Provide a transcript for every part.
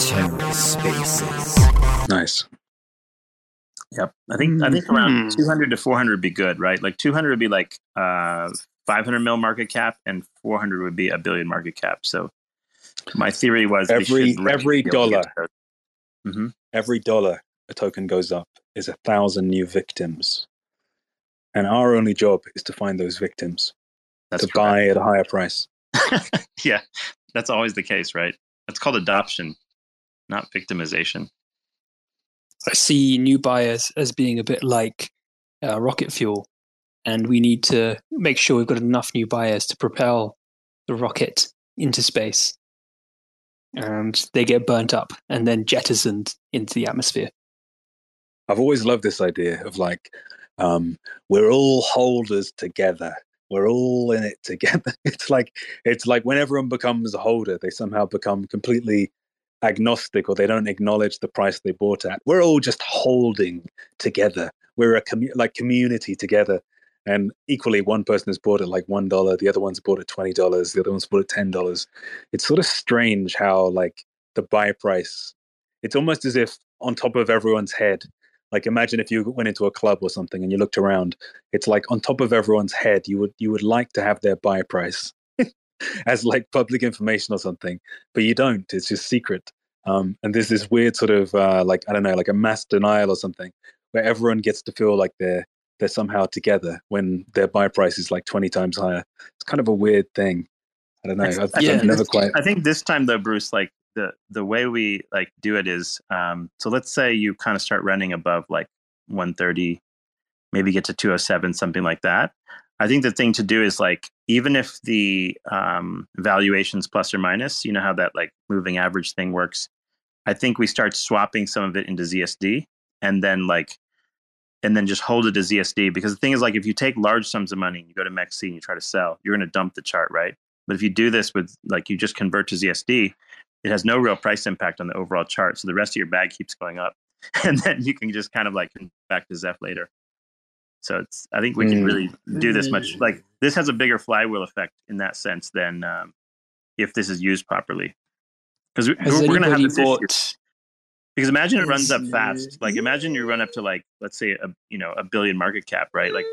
Terror Spaces. Nice. Yep. I think around 200 to 400 would be good, right? Like 200 would be like 500 mil market cap, and 400 would be a billion market cap. So my theory was every dollar a token goes up is 1,000 new victims. And our only job is to find those victims. That's to buy at a higher price. Yeah, that's always the case, right? That's called adoption, not victimization. I see new buyers as being a bit like rocket fuel, and we need to make sure we've got enough new buyers to propel the rocket into space. And they get burnt up and then jettisoned into the atmosphere. I've always loved this idea of like, we're all holders together. We're all in it together. It's like when everyone becomes a holder, they somehow become completely agnostic, or they don't acknowledge the price they bought at. We're all just holding together. We're a community together. And equally, one person has bought at like $1, the other one's bought at $20, the other one's bought at $10. It's sort of strange how like the buy price, it's almost as if on top of everyone's head. Like imagine if you went into a club or something and you looked around, it's like on top of everyone's head, you would like to have their buy price as like public information or something, but you don't. It's just secret. And there's this weird sort of like, I don't know, like a mass denial or something where everyone gets to feel like they're somehow together when their buy price is like 20 times higher. It's kind of a weird thing. I don't know. I think this time though, Bruce, like, the way we like do it is so let's say you kind of start running above like 130, maybe get to 207, something like that. I think the thing to do is like, even if the valuation's plus or minus, you know how that like moving average thing works, I think we start swapping some of it into ZSD and then just hold it to ZSD, because the thing is like, if you take large sums of money and you go to Mexc and you try to sell, you're going to dump the chart, right? But if you do this with like, you just convert to ZSD, it has no real price impact on the overall chart. So the rest of your bag keeps going up, and then you can just kind of like come back to Zeph later. So it's, I think we can really do this much. Like this has a bigger flywheel effect in that sense than if this is used properly. Because we're going to have this issue. Because imagine it runs up fast. Like imagine you run up to like, let's say a billion market cap, right? Like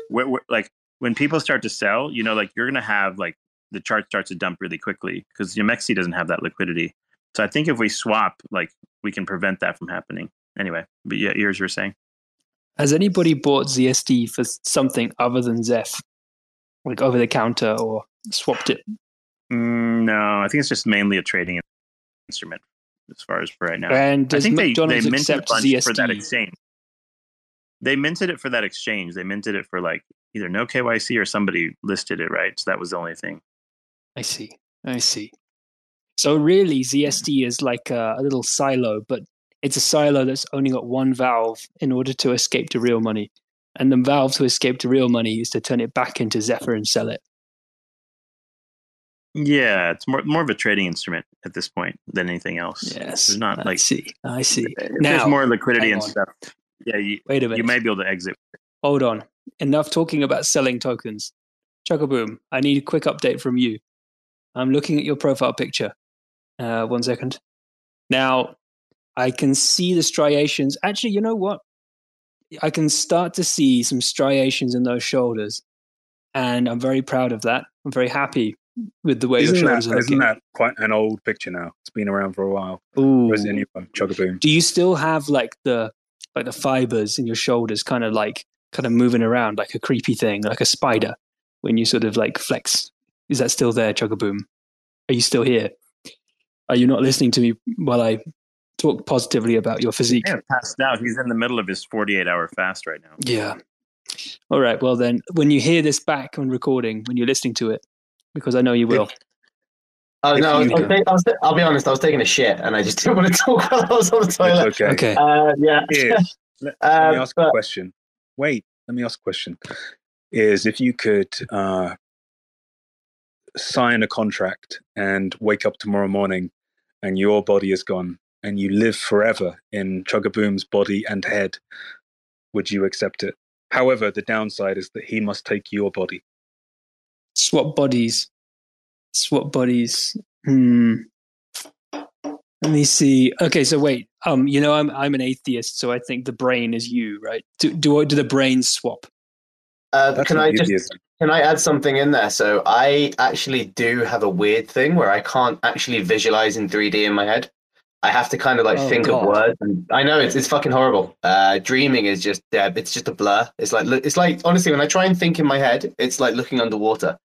like when people start to sell, you know, like you're going to have like the chart starts to dump really quickly because Mexc doesn't have that liquidity. So I think if we swap, like we can prevent that from happening. Anyway, but yeah, ears, you're saying. Has anybody bought ZSD for something other than Zeph, like over the counter, or swapped it? No, I think it's just mainly a trading instrument as far as for right now. And I think they minted it for that exchange. They minted it for that exchange. They minted it for like either no KYC or somebody listed it, right? So that was the only thing. I see. So really, ZSD is like a little silo, but it's a silo that's only got one valve in order to escape to real money. And the valve to escape to real money is to turn it back into Zephyr and sell it. Yeah, it's more of a trading instrument at this point than anything else. Yes, it's not I see. Now, there's more liquidity and stuff. Yeah, wait a minute. You may be able to exit. Hold on. Enough talking about selling tokens. ChuggaBoom, I need a quick update from you. I'm looking at your profile picture. 1 second. Now, I can see the striations. Actually, you know what? I can start to see some striations in those shoulders. And I'm very proud of that. I'm very happy with the way your shoulders are looking. Isn't that quite an old picture now? It's been around for a while. Ooh. ChuggaBoom. Do you still have like the fibers in your shoulders kind of moving around like a creepy thing, like a spider when you sort of like flex? Is that still there, ChuggaBoom? Are you still here? Are you not listening to me while I talk positively about your physique? Yeah, passed out. He's in the middle of his 48-hour fast right now. Yeah. All right. Well, then, when you hear this back on recording, when you're listening to it, because I know you will. I'll be honest. I was taking a shit, and I just didn't want to talk while I was on the toilet. It's okay. Yeah. Let me ask a question. Is if you could sign a contract and wake up tomorrow morning and your body is gone and you live forever in ChuggaBoom's body and head, would you accept it? However, the downside is that he must take your body. Swap bodies. Let me see. Okay, so wait. I'm an atheist, so I think the brain is you, right? Do the brains swap? Can I add something in there? So I actually do have a weird thing where I can't actually visualize in 3D in my head. I have to kind of think of words. And I know it's fucking horrible. Dreaming is just it's just a blur. It's like honestly, when I try and think in my head, it's like looking underwater.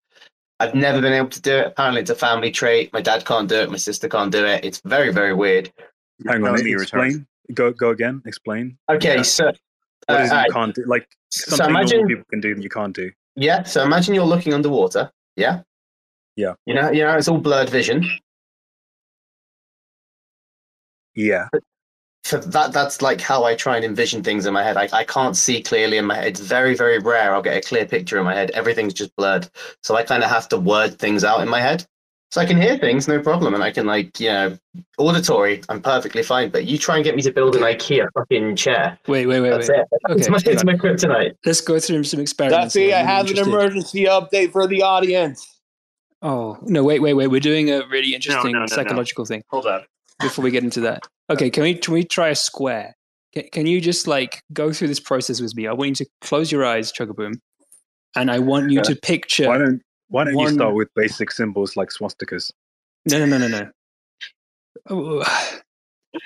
I've never been able to do it. Apparently, it's a family trait. My dad can't do it. My sister can't do it. It's very, very weird. Hang on, explain. Go again. Explain. Okay, so what is it you can't do? Like something normal people can do that you can't do. Yeah. So imagine you're looking underwater. Yeah. Yeah. You know, it's all blurred vision. Yeah. So that's like how I try and envision things in my head. I can't see clearly in my head. It's very, very rare I'll get a clear picture in my head. Everything's just blurred. So I kind of have to word things out in my head. So I can hear things, no problem. And I can auditory, I'm perfectly fine. But you try and get me to build an IKEA fucking chair. Wait. That's it. Okay. It's my kryptonite. Let's go through some experiments. Duffy, I have an emergency update for the audience. Oh, no, wait. We're doing a really interesting psychological thing. Hold on. Before we get into that. Okay, can we try a square? Can you just go through this process with me? I want you to close your eyes, ChuggaBoom, and I want you to picture. Why don't you start with basic symbols like swastikas? No. Oh.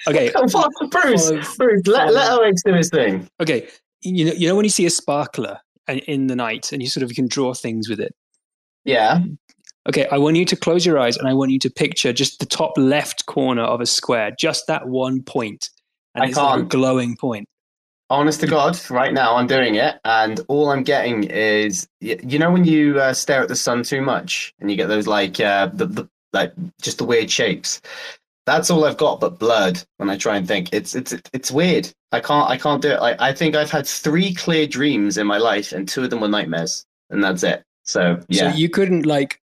Okay, Bruce, let Alex do his thing. Okay, you know when you see a sparkler in the night and you sort of can draw things with it. Yeah. Okay, I want you to close your eyes and I want you to picture just the top left corner of a square, just that one point. And it's like a glowing point. Honest to God, right now I'm doing it and all I'm getting is, you know when you stare at the sun too much and you get those just the weird shapes? That's all I've got but blurred when I try and think. It's weird. I can't do it. I think I've had 3 clear dreams in my life and 2 of them were nightmares and that's it. So, yeah. So you couldn't fit.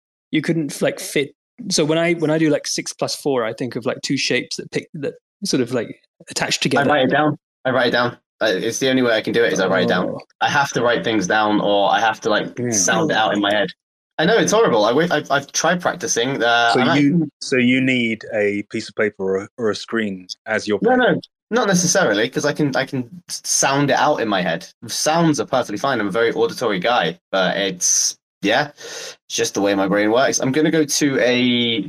So when I do 6 plus 4, I think of 2 shapes that sort of attach together. I write it down. It's the only way I can do it is I write it down. I have to write things down or I have to sound it out in my head. I know it's horrible. I've tried practicing. So you need a piece of paper or a screen as your plan. No, not necessarily because I can sound it out in my head. Sounds are perfectly fine. I'm a very auditory guy, but it's. Yeah, it's just the way my brain works. I'm going to go to a,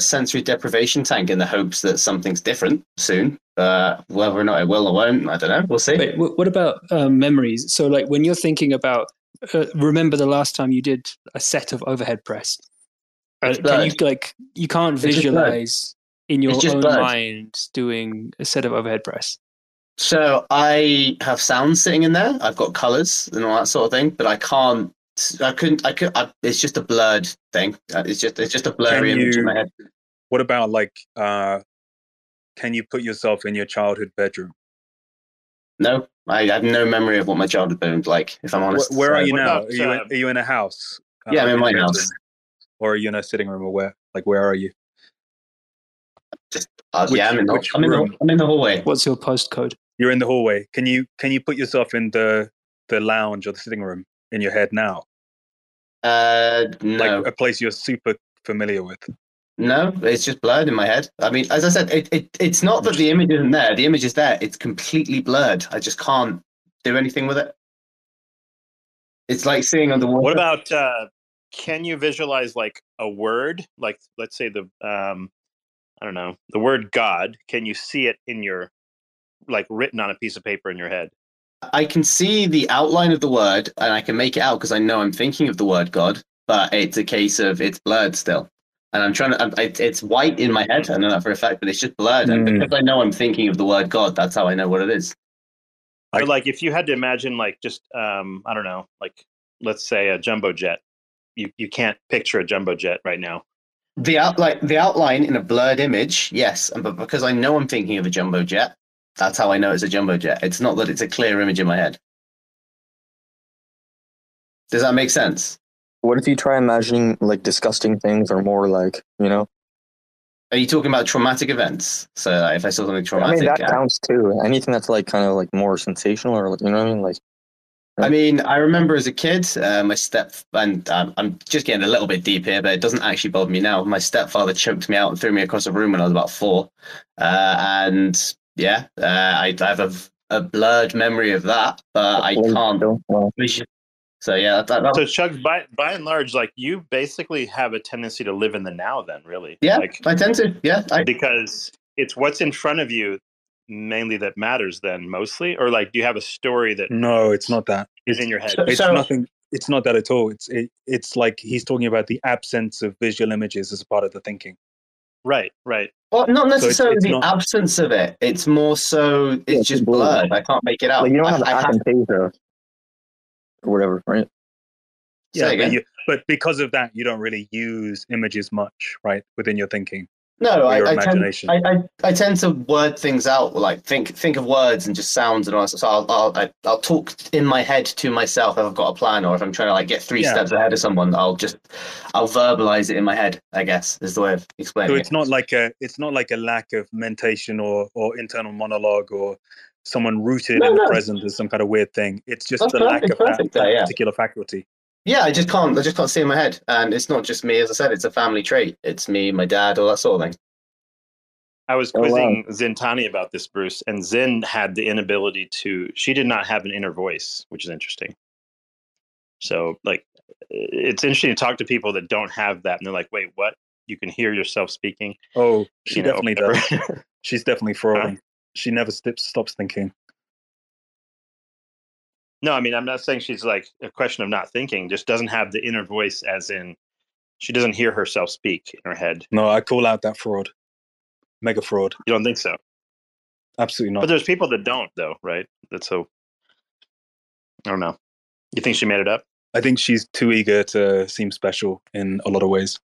sensory deprivation tank in the hopes that something's different soon. Whether or not it will or won't, I don't know. We'll see. Wait, what about memories? So when you're thinking about, remember the last time you did a set of overhead press? Can you you can't visualize in your own mind doing a set of overhead press? So I have sounds sitting in there. I've got colors and all that sort of thing, but I couldn't, it's just a blurred thing. It's just a blurry image in my head. What about can you put yourself in your childhood bedroom? No, I have no memory of what my childhood bedroom was like, if I'm honest. Where are you now? Are you in a house? Yeah, I'm in my house. Or are you in a sitting room or where? Where are you? I'm in the hallway. What's your postcode? You're in the hallway. Can you put yourself in the lounge or the sitting room? In your head now? No. A place you're super familiar with? No, it's just blurred in my head. I mean, as I said, it's not that the image isn't there. The image is there. It's completely blurred. I just can't do anything with it. It's like seeing underwater. What about, can you visualize a word? Let's say the word God. Can you see it in your, written on a piece of paper in your head? I can see the outline of the word and I can make it out because I know I'm thinking of the word God, but it's a case of it's blurred still. And it's white in my head. I know that for a fact, but it's just blurred. And because I know I'm thinking of the word God, that's how I know what it is. But if you had to imagine let's say a jumbo jet, you can't picture a jumbo jet right now. The outline in a blurred image. Yes. But because I know I'm thinking of a jumbo jet, that's how I know it's a jumbo jet. It's not that it's a clear image in my head. Does that make sense? What if you try imagining disgusting things or more ? Are you talking about traumatic events? So if I saw something traumatic... I mean, that counts too. Anything that's more sensational or, you know what I mean? I mean, I remember as a kid, my I'm just getting a little bit deep here, but it doesn't actually bother me now. My stepfather chunked me out and threw me across a room when I was about four. I have a blurred memory of that, but I can't. So, yeah. So, Chugg, by and large, like, you basically have a tendency to live in the now then, really. Yeah, like, I tend to, yeah. Because it's what's in front of you mainly that matters then, mostly, or like, do you have a story that no it's not that is in your head? Nothing, it's not that at all. It's like he's talking about the absence of visual images as part of the thinking. Right Well, not necessarily so the absence of it, it's more so it's just blurred. I can't make it out. Like, you don't have aphantasia or whatever, right? Yeah, but because of that you don't really use images much, right, within your thinking. No, I tend to word things out, like think of words and just sounds and all that stuff. So I'll talk in my head to myself if I've got a plan, or if I'm trying to like get three steps ahead of someone, I'll verbalize it in my head, I guess, is the way of explaining it. So it's not like a lack of mentation or internal monologue or someone rooted in the present as some kind of weird thing. It's just the lack of that particular faculty. Yeah, I just can't see in my head. And it's not just me, as I said, it's a family trait. It's me, my dad, all that sort of thing. I was quizzing Zintani about this, Bruce, and Zin had the inability she did not have an inner voice, which is interesting. So, like, it's interesting to talk to people that don't have that, and they're like, wait, what? You can hear yourself speaking? Oh, she definitely does. She's definitely frauding. She never stops thinking. No, I mean, I'm not saying she's like a question of not thinking, just doesn't have the inner voice, as in she doesn't hear herself speak in her head. No, I call out that fraud. Mega fraud. You don't think so? Absolutely not. But there's people that don't, though, right? I don't know. You think she made it up? I think she's too eager to seem special in a lot of ways.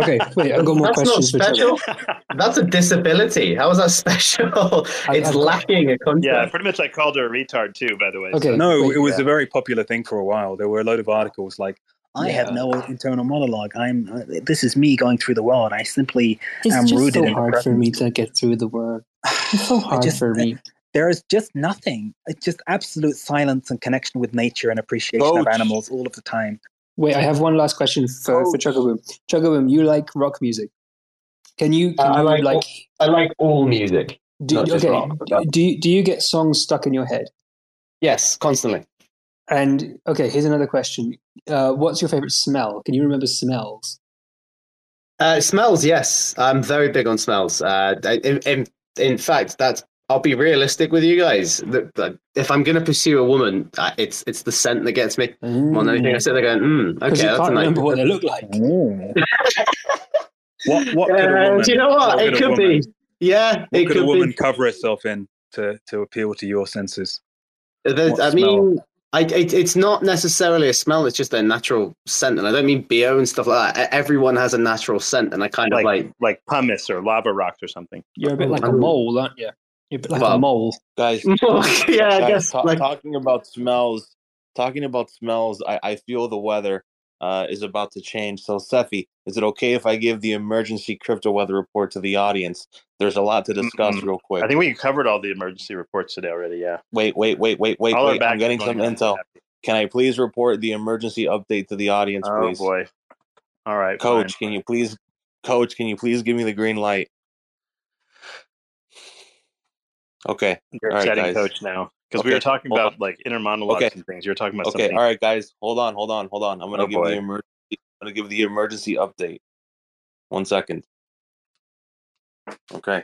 Okay, wait, I've got more questions. That's not special. That's a disability. How is that special? It's lacking a concept. Yeah, pretty much I called her a retard too, by the way. Okay, so. No, it was a very popular thing for a while. There were a load of articles like, I have no internal monologue. This is me going through the world. I simply am rooted in. It's so hard for me to get through the world. It's so hard for me. There is just nothing. It's just absolute silence and connection with nature and appreciation of animals all of the time. Wait, I have one last question for ChuggaBoom. ChuggaBoom, you like rock music? I like all music. Do you get songs stuck in your head? Yes, constantly. And okay, here's another question. What's your favorite smell? Can you remember smells? Smells, yes. I'm very big on smells. In fact, I'll be realistic with you guys. If I'm going to pursue a woman, it's the scent that gets me. More than anything. I sit there going, okay. Because you can't remember what they look like. What could a woman, do you know what? It could be. Yeah, it could be. What could a woman cover herself in to appeal to your senses? It's not necessarily a smell. It's just their natural scent, and I don't mean BO and stuff like that. Everyone has a natural scent, and I kind of like pumice or lava rocks or something. You're a bit like a mole, aren't you? You're like a mole, guys. Yeah, I guess. Talking about smells, I feel the weather is about to change. So, Cephii, is it okay if I give the emergency crypto weather report to the audience? There's a lot to discuss real quick. I think we covered all the emergency reports today already, yeah. Wait. I'm getting some intel. Can I please report the emergency update to the audience, please? Oh, boy. All right, Coach, fine. Can you please give me the green light? Okay. You're all chatting, right, Coach, now. Because we were talking about inner monologues and things. You were talking about something. All right, guys. Hold on. I'm gonna give the emergency update. 1 second. Okay.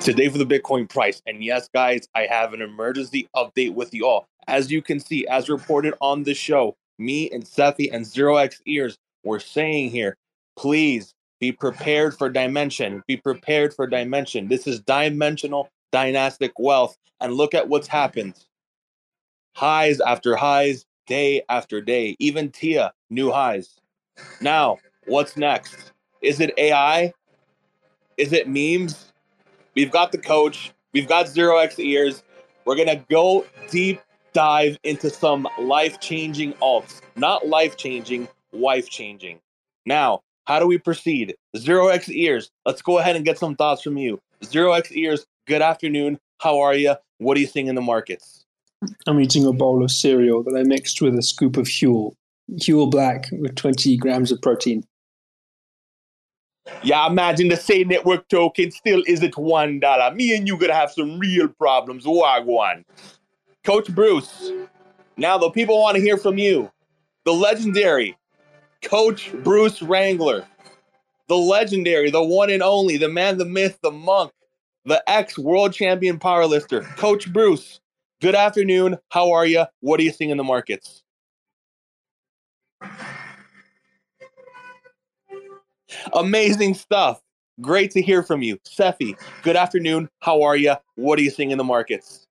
Today for the Bitcoin price. And yes, guys, I have an emergency update with you all. As you can see, as reported on the show, me and Cephii and 0xEars were saying here, please be prepared for dimension. Be prepared for dimension. This is dimensional dynastic wealth. And look at what's happened. Highs after highs, day after day. Even Tia, new highs. Now, what's next? Is it AI? Is it memes? We've got the coach. We've got 0xEars. We're going to go deep. Dive into some life-changing alts. Not life-changing, wife-changing. Now, How do we proceed? 0xEars, let's go ahead and get some thoughts from you. 0xEars, good afternoon. How are you? What are you seeing in the markets? I'm eating a bowl of cereal that I mixed with a scoop of Huel Black with 20 grams of protein. Yeah, imagine the Sei network token still isn't $1. Me and you gonna have some real problems. Wagwan. Coach Bruce, now the people want to hear from you. The legendary Coach Bruce Wrangler. The legendary, the one and only, the man, the myth, the monk, the ex-world champion powerlifter. Coach Bruce, good afternoon. How are you? What are you seeing in the markets? Amazing stuff. Great to hear from you. Cephii, good afternoon. How are you? What are you seeing in the markets?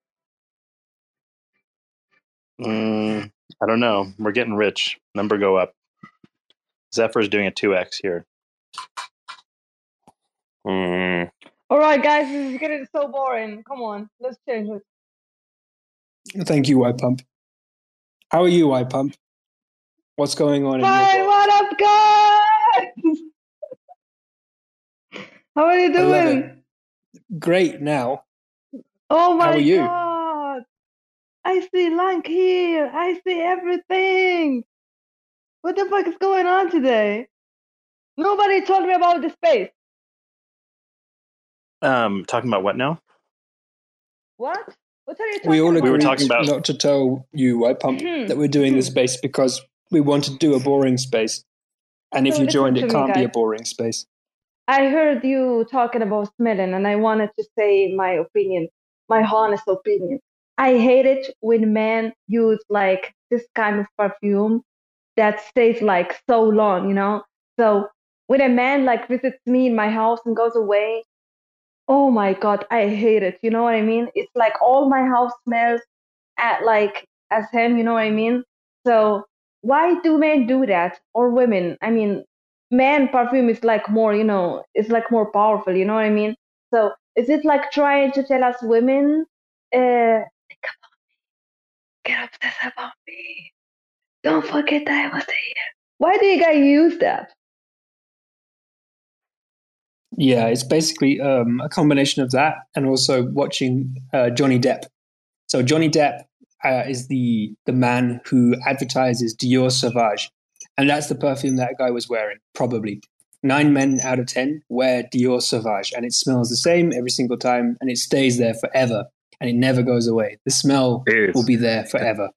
I don't know. We're getting rich. Number go up. Zephyr's doing a 2x here. All right, guys, this is getting so boring. Come on, let's change it. Thank you, WhyPump. How are you, WhyPump? What's going on? Hi, what up, guys? How are you doing? Great now. Oh my God. I see LUNC here. I see everything. What the fuck is going on today? Nobody told me about the space. Talking about what now? What? What are you talking about? We were talking about not to tell you, WhyPump, that we're doing this space because we want to do a boring space. And if you joined, it can't be a boring space. I heard you talking about smelling, and I wanted to say my opinion, my honest opinion. I hate it when men use like this kind of perfume that stays like so long, you know? So when a man like visits me in my house and goes away, oh my God, I hate it. You know what I mean? It's like all my house smells as him, you know what I mean? So why do men do that? Or women? I mean, man perfume is like more, you know, it's like more powerful, you know what I mean? So is it like trying to tell us women, come on, get obsessed about me. Don't forget that I was here. Why do you guys use that? Yeah, it's basically a combination of that and also watching Johnny Depp. So Johnny Depp is the man who advertises Dior Sauvage. And that's the perfume that guy was wearing, probably. 9 men out of 10 wear Dior Sauvage. And it smells the same every single time. And it stays there forever. And it never goes away. The smell will be there forever.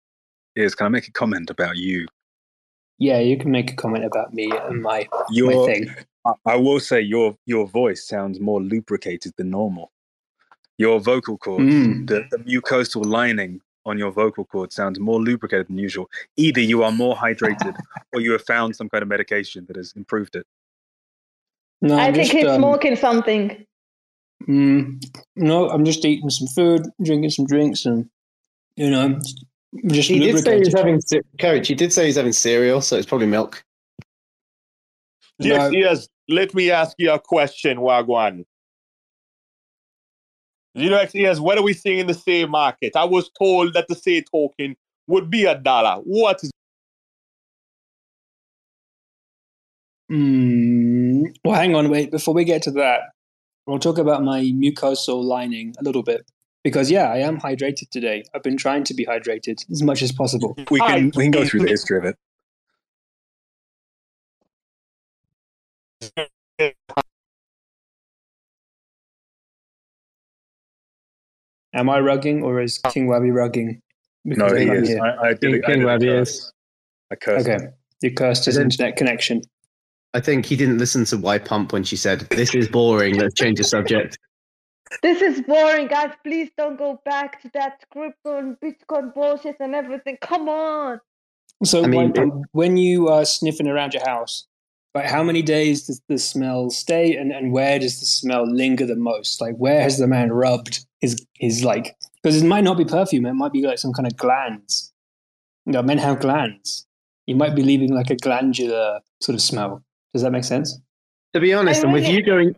Is, can I make a comment about you? Yeah, you can make a comment about me and my thing. I will say your voice sounds more lubricated than normal. Your vocal cords, the mucosal lining on your vocal cords sounds more lubricated than usual. Either you are more hydrated or you have found some kind of medication that has improved it. No, I think he's smoking something. No, I'm just eating some food, drinking some drinks, and, you know... He did say he's having Coach. He did say he's having cereal, so it's probably milk. Yes, yes. Let me ask you a question, Wagwan. You know, yes. What are we seeing in the Sei market? I was told that the Sei token would be $1. What is? Well, hang on, wait. Before we get to that, we'll talk about my mucosal lining a little bit. Because, yeah, I am hydrated today. I've been trying to be hydrated as much as possible. We can go through the history of it. Am I rugging or is King Wabi rugging? Because no, he is. King Wabi is. I cursed him. You cursed his internet connection. I think he didn't listen to WhyPump when she said, this is boring, let's change the subject. This is boring, guys. Please don't go back to that crypto and Bitcoin bullshit and everything. Come on. So when you are sniffing around your house, like how many days does the smell stay and where does the smell linger the most? Like where has the man rubbed his like, because it might not be perfume. It might be like some kind of glands. You know, men have glands. You might be leaving like a glandular sort of smell. Does that make sense? To be honest, and with you going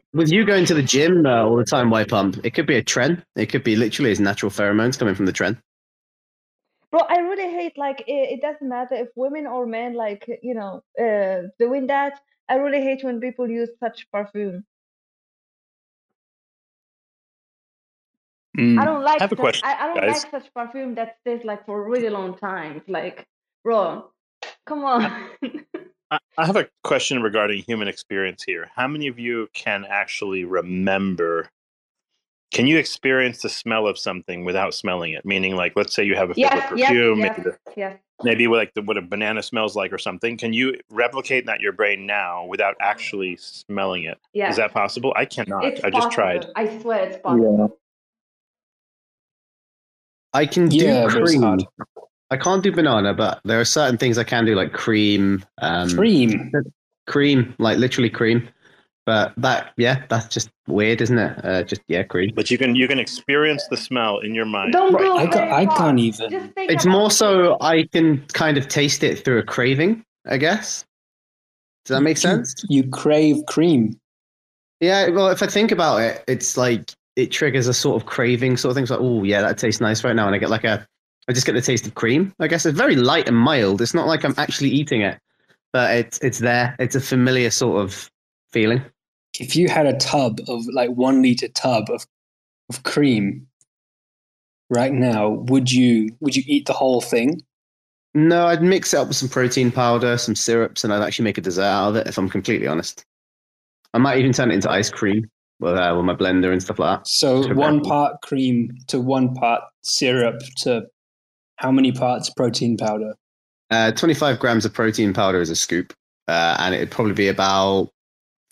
to the gym all the time, WhyPump, it could be a trend. It could be literally his natural pheromones coming from the trend. Bro, I really hate, like, it doesn't matter if women or men, like, you know, doing that. I really hate when people use such perfume. I don't like. I have a question, I don't like such perfume that stays like for a really long time. It's like, bro, come on. I have a question regarding human experience here. How many of you can actually remember? Can you experience the smell of something without smelling it? Meaning, like, let's say you have a favorite perfume, maybe like what a banana smells like or something. Can you replicate that in your brain now without actually smelling it? Yeah. Is that possible? I cannot. I just tried. I swear it's possible. Yeah. I can do cream. I can't do banana, but there are certain things I can do, like cream. Cream, like literally cream. But that, that's just weird, isn't it? Cream. But you can experience the smell in your mind. I can't even. It's more so I can kind of taste it through a craving, I guess. Does that make sense? You crave cream. Yeah, well, if I think about it, it's like, it triggers a sort of craving sort of thing. It's like, oh yeah, that tastes nice right now. And I get I just get the taste of cream. I guess it's very light and mild. It's not like I'm actually eating it, but it's there. It's a familiar sort of feeling. If you had a tub of like 1 liter tub of cream right now, would you eat the whole thing? No, I'd mix it up with some protein powder, some syrups, and I'd actually make a dessert out of it. If I'm completely honest, I might even turn it into ice cream. With my blender and stuff like that. So one part cream to one part syrup to how many parts protein powder? 25 grams of protein powder is a scoop. And it'd probably be about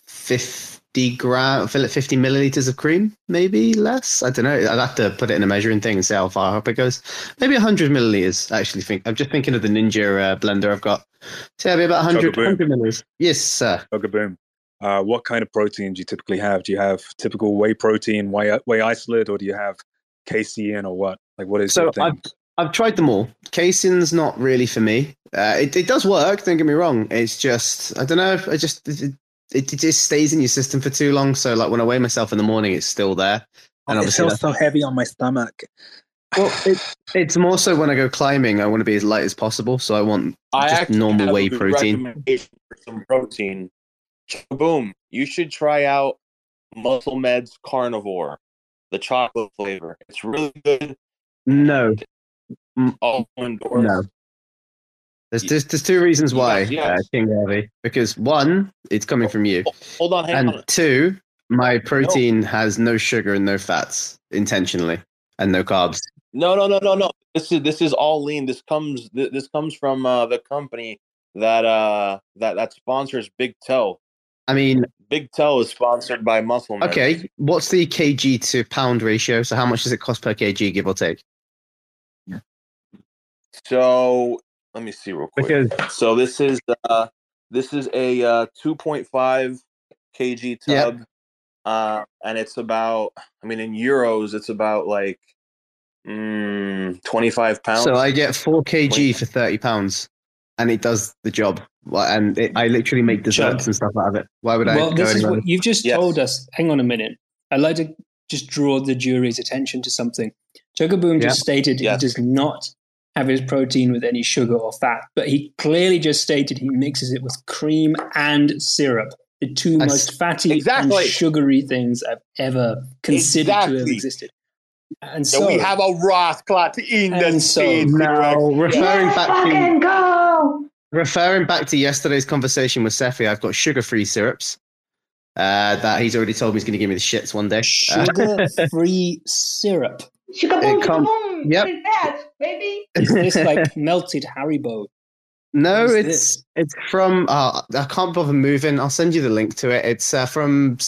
50 milliliters of cream, maybe less. I don't know. I'd have to put it in a measuring thing and see how far up it goes. Maybe 100 milliliters, actually. I'm just thinking of the Ninja blender I've got. So it'd be about 100 milliliters. Yes, sir. ChuggaBoom. What kind of protein do you typically have? Do you have typical whey protein, whey isolate, or do you have casein or what? Like, what is your thing? I've tried them all. Casein's not really for me. It does work, don't get me wrong. It's just, I don't know. It just stays in your system for too long. So like when I weigh myself in the morning, it's still there. And it feels so heavy on my stomach. Well, it's more so when I go climbing, I want to be as light as possible. So I want just normal whey protein. Some protein. Boom, you should try out Muscle Meds Carnivore, the chocolate flavor. It's really good. No. No. There's two reasons why, King Wabi. Because one, it's coming from you. Hold on, hang on. Two, my protein has no sugar and no fats intentionally, and no carbs. No. This is all lean. This comes from the company that sponsors Big Toe. I mean, Big Toe is sponsored by Muscle Meds. Okay, what's the kg to pound ratio? So how much does it cost per kg, give or take? Yeah. So let me see real quick. Because, so this is a 2.5 kg tub, and it's about, I mean, in euros, it's about like 25 pounds. So I get 4 kg for 30 pounds. And it does the job. And I literally make desserts and stuff out of it. Why would I? Well, this is what you've just told us. Hang on a minute. I'd like to just draw the jury's attention to something. ChuggaBoom just stated he does not have his protein with any sugar or fat, but he clearly just stated he mixes it with cream and syrup, the two most fatty and sugary things I've ever considered to have existed. And so we have a Roth clot in the scene. Now, referring back to yesterday's conversation with Cephii, I've got sugar-free syrups that he's already told me he's going to give me the shits one day. Sugar-free syrup. Sugar boom. Yep. What is that, baby? Is this like melted Haribo? No, it's from. I can't bother moving. I'll send you the link to it. It's from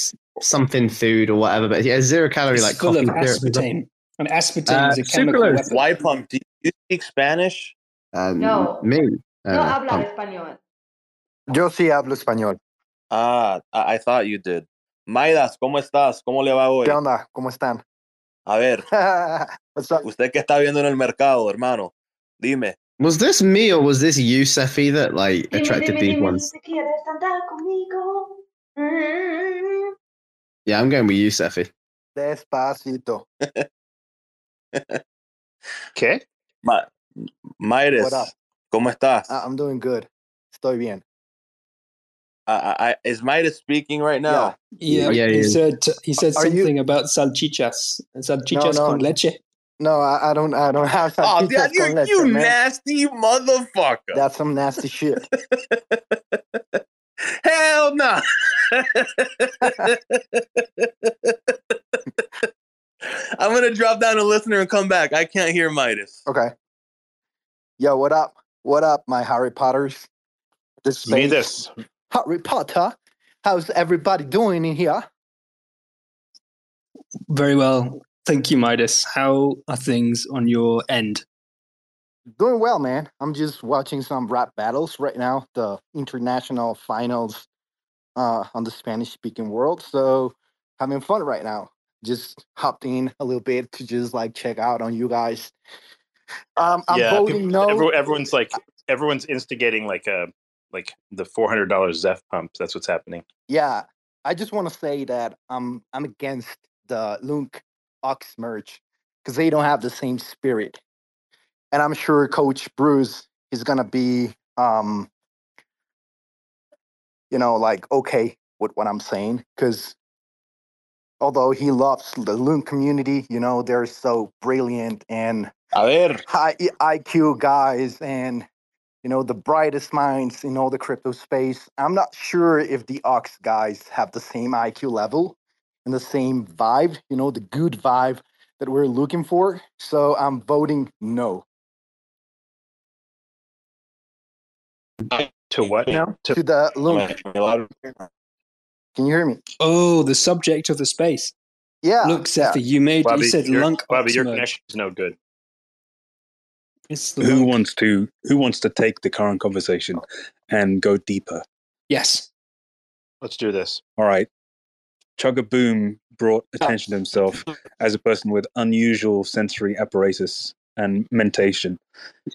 something food or whatever, but yeah, zero calorie, it's like full coffee of aspartame. Syrup. And aspartame is a chemical weapon. WhyPump, do you speak Spanish? No, me. No habla español. Yo sí hablo español. Ah, I thought you did. Maidas, ¿cómo estás? ¿Cómo le va hoy? ¿Qué onda? ¿Cómo están? A ver. What's up? Usted que está viendo en el mercado, hermano. Dime. Was this me or was this you, Cephii, that like attracted these ones? Yeah, I'm going with you, Cephii. Despacito. Okay. Maidas. What up? ¿Cómo estás? I'm doing good. Estoy bien. Is Maida speaking right now? Yeah. He said something about salchichas. Salchichas con leche. No, I don't have salchichas con leche. You nasty motherfucker. That's some nasty shit. Hell no. I'm going to drop down a listener and come back. I can't hear Midas. Okay. Yo, what up? What up, my Harry Potters? This is Midas. Harry Potter. How's everybody doing in here? Very well. Thank you, Midas. How are things on your end? Doing well, man. I'm just watching some rap battles right now, the international finals on the Spanish-speaking world. So having fun right now. Just hopped in a little bit to just like check out on you guys. Everyone's instigating like the $400 Zeph pumps. That's what's happening. Yeah, I just want to say that I'm against the LUNC Ox merch because they don't have the same spirit. And I'm sure Coach Bruce is gonna be, okay with what I'm saying because. Although he loves the LUNC community, they're so brilliant and high IQ guys and, the brightest minds in all the crypto space. I'm not sure if the 0x guys have the same IQ level and the same vibe, the good vibe that we're looking for. So I'm voting no. To what now? To the LUNC. Can you hear me? Oh, the subject of the space. Yeah. Look, Cephii, you said LUNC. Wabi, your connection is no good. Who wants to take the current conversation and go deeper? Yes. Let's do this. All right. ChuggaBoom brought attention to himself as a person with unusual sensory apparatus and mentation.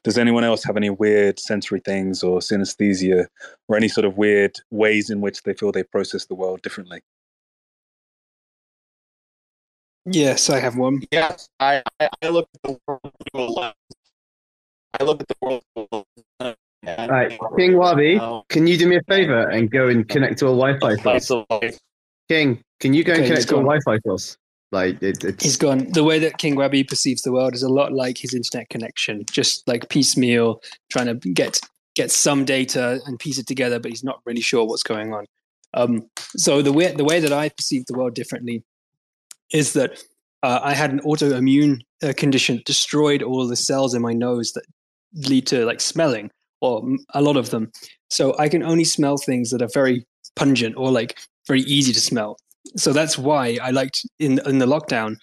Does anyone else have any weird sensory things or synesthesia or any sort of weird ways in which they feel they process the world differently? Yes, I have one. Yes, I look at the world through a lens. All right, King Wabi, can you do me a favor and go and connect to a Wi-Fi source? King, can you go and connect to a Wi-Fi source? Like he's gone. The way that King Wabi perceives the world is a lot like his internet connection, just like piecemeal, trying to get some data and piece it together, but he's not really sure what's going on. So the way that I perceive the world differently is that I had an autoimmune condition that destroyed all the cells in my nose that lead to like smelling, or a lot of them. So I can only smell things that are very pungent or like very easy to smell. So that's why I liked in the lockdown,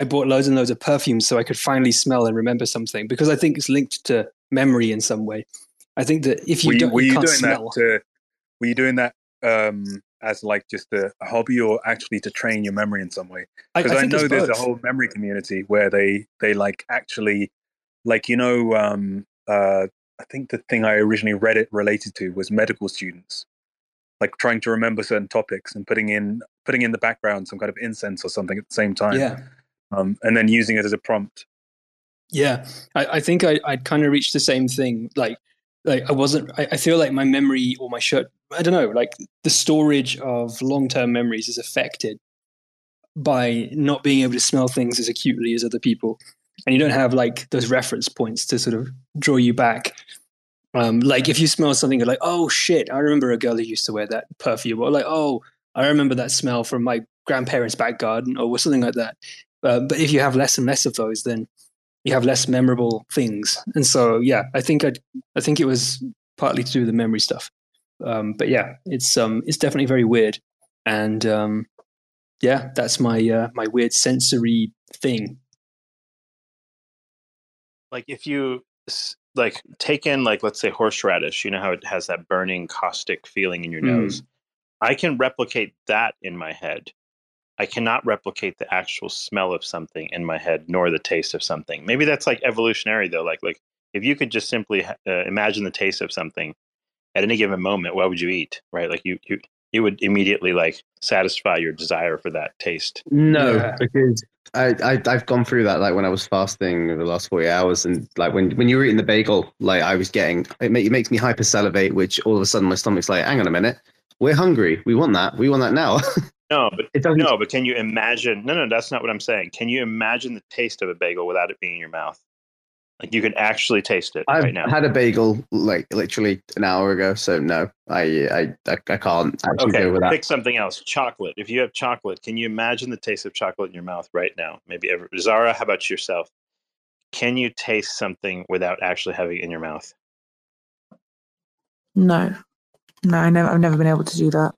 I bought loads and loads of perfumes so I could finally smell and remember something, because I think it's linked to memory in some way. I think that if you don't, you can't smell. Were you doing that as like just a hobby, or actually to train your memory in some way? Because I know there's a whole memory community where they like actually like, I think the thing I originally read it related to was medical students. Like trying to remember certain topics and putting in the background some kind of incense or something at the same time, and then using it as a prompt. Yeah, I think I'd kind of reached the same thing. Like I wasn't. I feel like my memory or my shirt. I don't know. Like the storage of long-term memories is affected by not being able to smell things as acutely as other people, and you don't have like those reference points to sort of draw you back. Like if you smell something, you're like, oh shit, I remember a girl who used to wear that perfume, or like, oh, I remember that smell from my grandparents' back garden, or something like that. But if you have less and less of those, then you have less memorable things. And so, yeah, I think it was partly to do with the memory stuff. But yeah, it's definitely very weird. And yeah, that's my weird sensory thing. Like if you... like take in, like, let's say horseradish, how it has that burning caustic feeling in your nose. I can replicate that in my head. I cannot replicate the actual smell of something in my head, nor the taste of something. Maybe that's like evolutionary though. Like if you could just simply imagine the taste of something at any given moment, what would you eat? Right? Like you would immediately like satisfy your desire for that taste. No, because I've gone through that, like when I was fasting over the last 40 hours, and like when you were eating the bagel, like I was getting it makes me hypersalivate, which all of a sudden my stomach's like, hang on a minute, we're hungry. We want that. We want that now. But can you imagine? No, that's not what I'm saying. Can you imagine the taste of a bagel without it being in your mouth? Like, you can actually taste it right now. I had a bagel like literally an hour ago, so no, I can't actually go with that. Pick something else. Chocolate. If you have chocolate, can you imagine the taste of chocolate in your mouth right now? Maybe ever. Zara, how about yourself? Can you taste something without actually having it in your mouth? No, I've never been able to do that.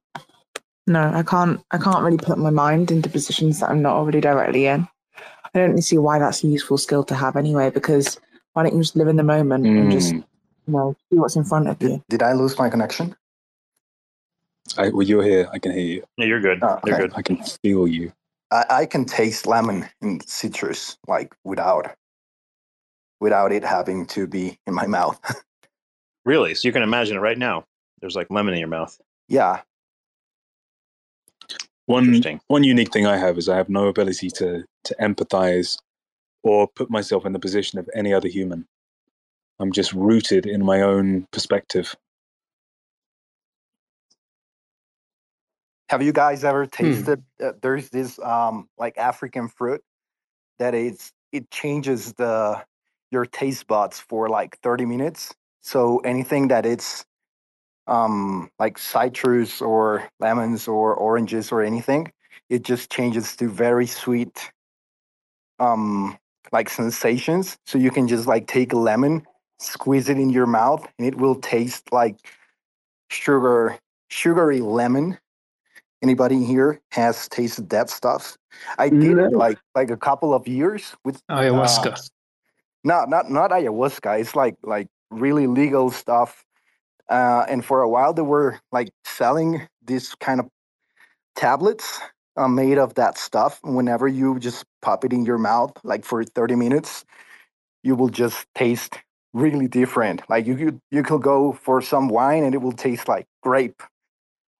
No, I can't really put my mind into positions that I'm not already directly in. I don't see why that's a useful skill to have anyway, because why don't you just live in the moment and just, see what's in front of you? Did I lose my connection? You're here. I can hear you. No, you're good. Oh, okay. You're good. I can feel you. I can taste lemon and citrus, like, without it having to be in my mouth. Really? So you can imagine it right now. There's like lemon in your mouth. Yeah. One unique thing I have is I have no ability to empathize or put myself in the position of any other human. I'm just rooted in my own perspective. Have you guys ever tasted? There's this like African fruit that it changes your taste buds for like 30 minutes. So anything that it's like citrus or lemons or oranges or anything, it just changes to very sweet like sensations. So you can just like take a lemon, squeeze it in your mouth, and it will taste like sugary lemon. Anybody here has tasted that stuff? I did it like a couple of years with ayahuasca. No, not ayahuasca. It's like really legal stuff. And for a while, they were like selling these kind of tablets made of that stuff. Whenever you just pop it in your mouth, like for 30 minutes, you will just taste really different. Like you could go for some wine and it will taste like grape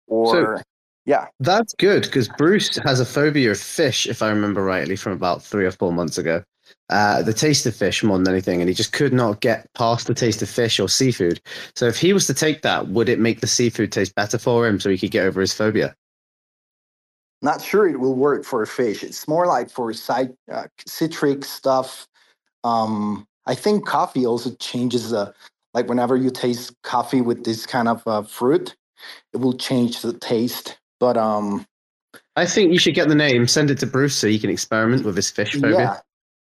That's good, because Bruce has a phobia of fish, if I remember rightly, from about 3 or 4 months ago. The taste of fish more than anything, and he just could not get past the taste of fish or seafood. So if he was to take that, would it make the seafood taste better for him so he could get over his phobia? Not sure it will work for fish. It's more like for citric stuff. I think coffee also changes like whenever you taste coffee with this kind of fruit, it will change the taste. But I think you should get the name, send it to Bruce so he can experiment with his fish phobia.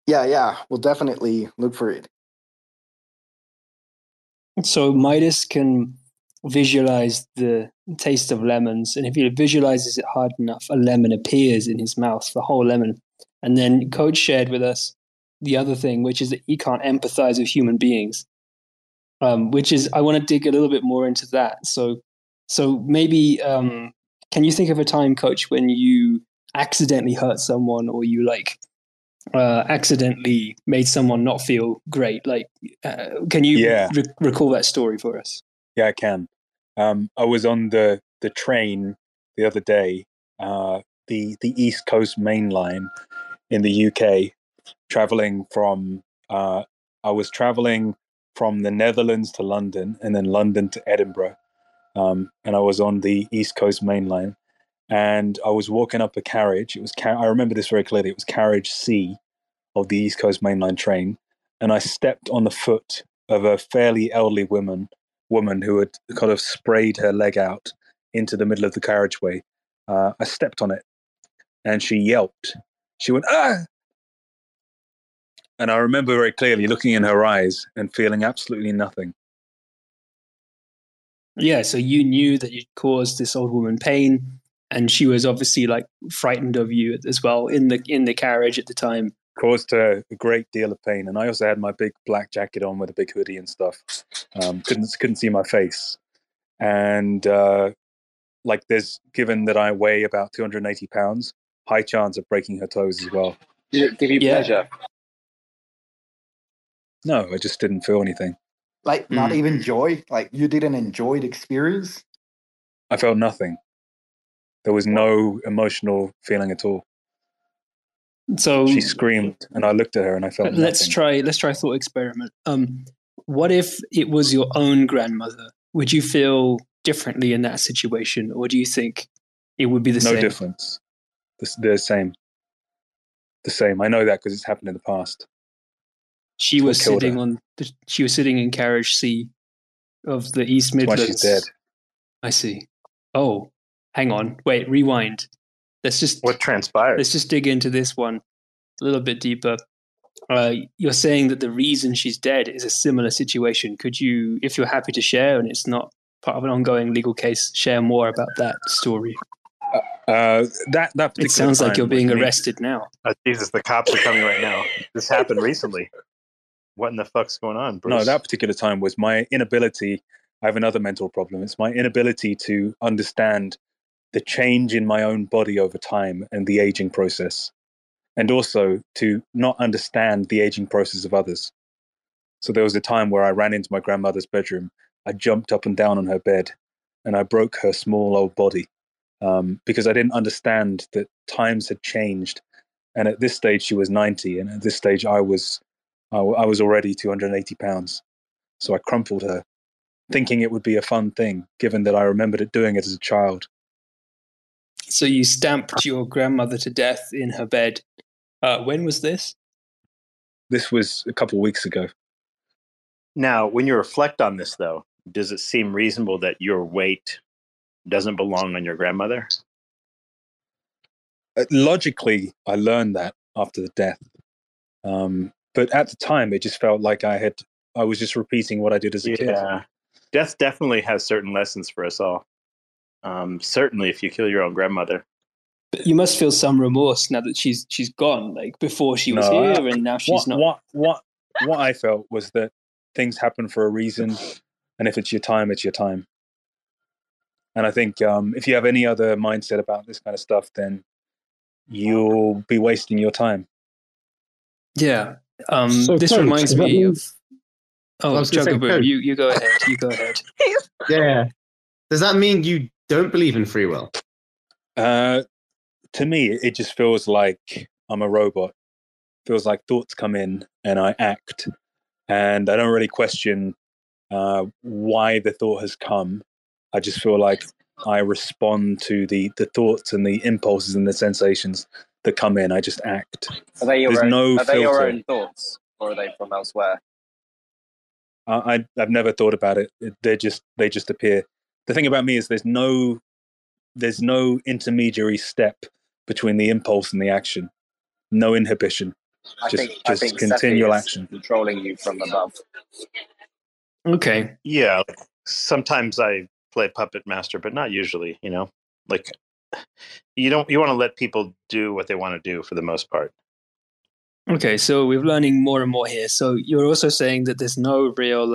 Yeah. We'll definitely look for it. So Midas can visualize the taste of lemons, and if he visualizes it hard enough, a lemon appears in his mouth, the whole lemon. And then Coach shared with us the other thing, which is that he can't empathize with human beings, which is, I want to dig a little bit more into that. So maybe, can you think of a time, Coach, when you accidentally hurt someone, or you accidentally made someone not feel great? Can you recall that story for us? Yeah, I can. I was on the train the other day, the East Coast Mainline in the UK, traveling from the Netherlands to London, and then London to Edinburgh. And I was on the East Coast Mainline. And I was walking up a carriage. It was I remember this very clearly. It was carriage C of the East Coast Mainline train. And I stepped on the foot of a fairly elderly woman who had kind of sprayed her leg out into the middle of the carriageway. I stepped on it and she yelped. She went, "Ah!" And I remember very clearly looking in her eyes and feeling absolutely nothing. Yeah, so you knew that you'd caused this old woman pain. And she was obviously like frightened of you as well in the carriage at the time. Caused her a great deal of pain. And I also had my big black jacket on with a big hoodie and stuff. Couldn't see my face. And given that I weigh about 280 pounds, high chance of breaking her toes as well. Did it give you pleasure? No, I just didn't feel anything. Like not even joy? Like you didn't enjoy the experience? I felt nothing. There was no emotional feeling at all. So she screamed, and I looked at her, and I felt nothing. Let's try a thought experiment. What if it was your own grandmother? Would you feel differently in that situation, or do you think it would be the same? No difference. They're the same. The same. I know that because it's happened in the past. She was sitting she was sitting in carriage C of the East Midlands. That's why she's dead. I see. Oh, hang on. Wait, rewind. What transpired? Let's just dig into this one a little bit deeper. You're saying that the reason she's dead is a similar situation. Could you, if you're happy to share, and it's not part of an ongoing legal case, share more about that story? It sounds like you're being arrested now. Oh, Jesus, the cops are coming right now. This happened recently. What in the fuck's going on, Bruce? No, that particular time was my inability. I have another mental problem. It's my inability to understand the change in my own body over time and the aging process, and also to not understand the aging process of others. So there was a time where I ran into my grandmother's bedroom. I jumped up and down on her bed, and I broke her small old body because I didn't understand that times had changed. And at this stage, she was 90, and at this stage, I was already 280 pounds. So I crumpled her, thinking it would be a fun thing, given that I remembered it doing it as a child. So you stamped your grandmother to death in her bed. When was this? This was a couple of weeks ago. Now, when you reflect on this, though, does it seem reasonable that your weight doesn't belong on your grandmother? Logically, I learned that after the death. But at the time, it just felt like I was just repeating what I did as a kid. Yeah, death definitely has certain lessons for us all. Certainly if you kill your own grandmother. But you must feel some remorse now that she's gone, like before she was here and now she's not. What I felt was that things happen for a reason, and if it's your time, it's your time. And I think if you have any other mindset about this kind of stuff, then you'll be wasting your time. Yeah. So this reminds me of... Oh, ChuggaBoom, you go ahead. You go ahead. Yeah. Does that mean you don't believe in free will? To me, it just feels like I'm a robot. It feels like thoughts come in and I act. And I don't really question why the thought has come. I just feel like I respond to the thoughts and the impulses and the sensations that come in. I just act. Are they your own thoughts, or are they from elsewhere? I've never thought about it. They just appear. The thing about me is there's no intermediary step between the impulse and the action. No inhibition. I think continual Cephii action. Controlling you from above. Okay. Yeah. Sometimes I play puppet master, but not usually, you know? Like you want to let people do what they want to do for the most part. Okay, so we're learning more and more here. So you're also saying that there's no real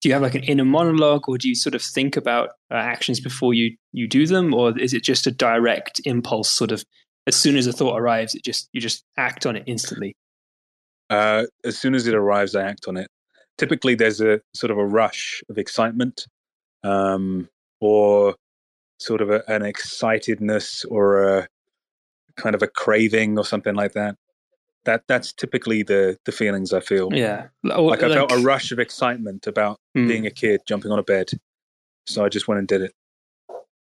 do you have an inner monologue, or do you sort of think about actions before you do them? Or is it just a direct impulse, sort of as soon as a thought arrives, you just act on it instantly? As soon as it arrives, I act on it. Typically, there's a sort of a rush of excitement or sort of an excitedness or a kind of a craving or something like that. That's typically the feelings I feel. Yeah. I felt a rush of excitement about being a kid, jumping on a bed. So I just went and did it.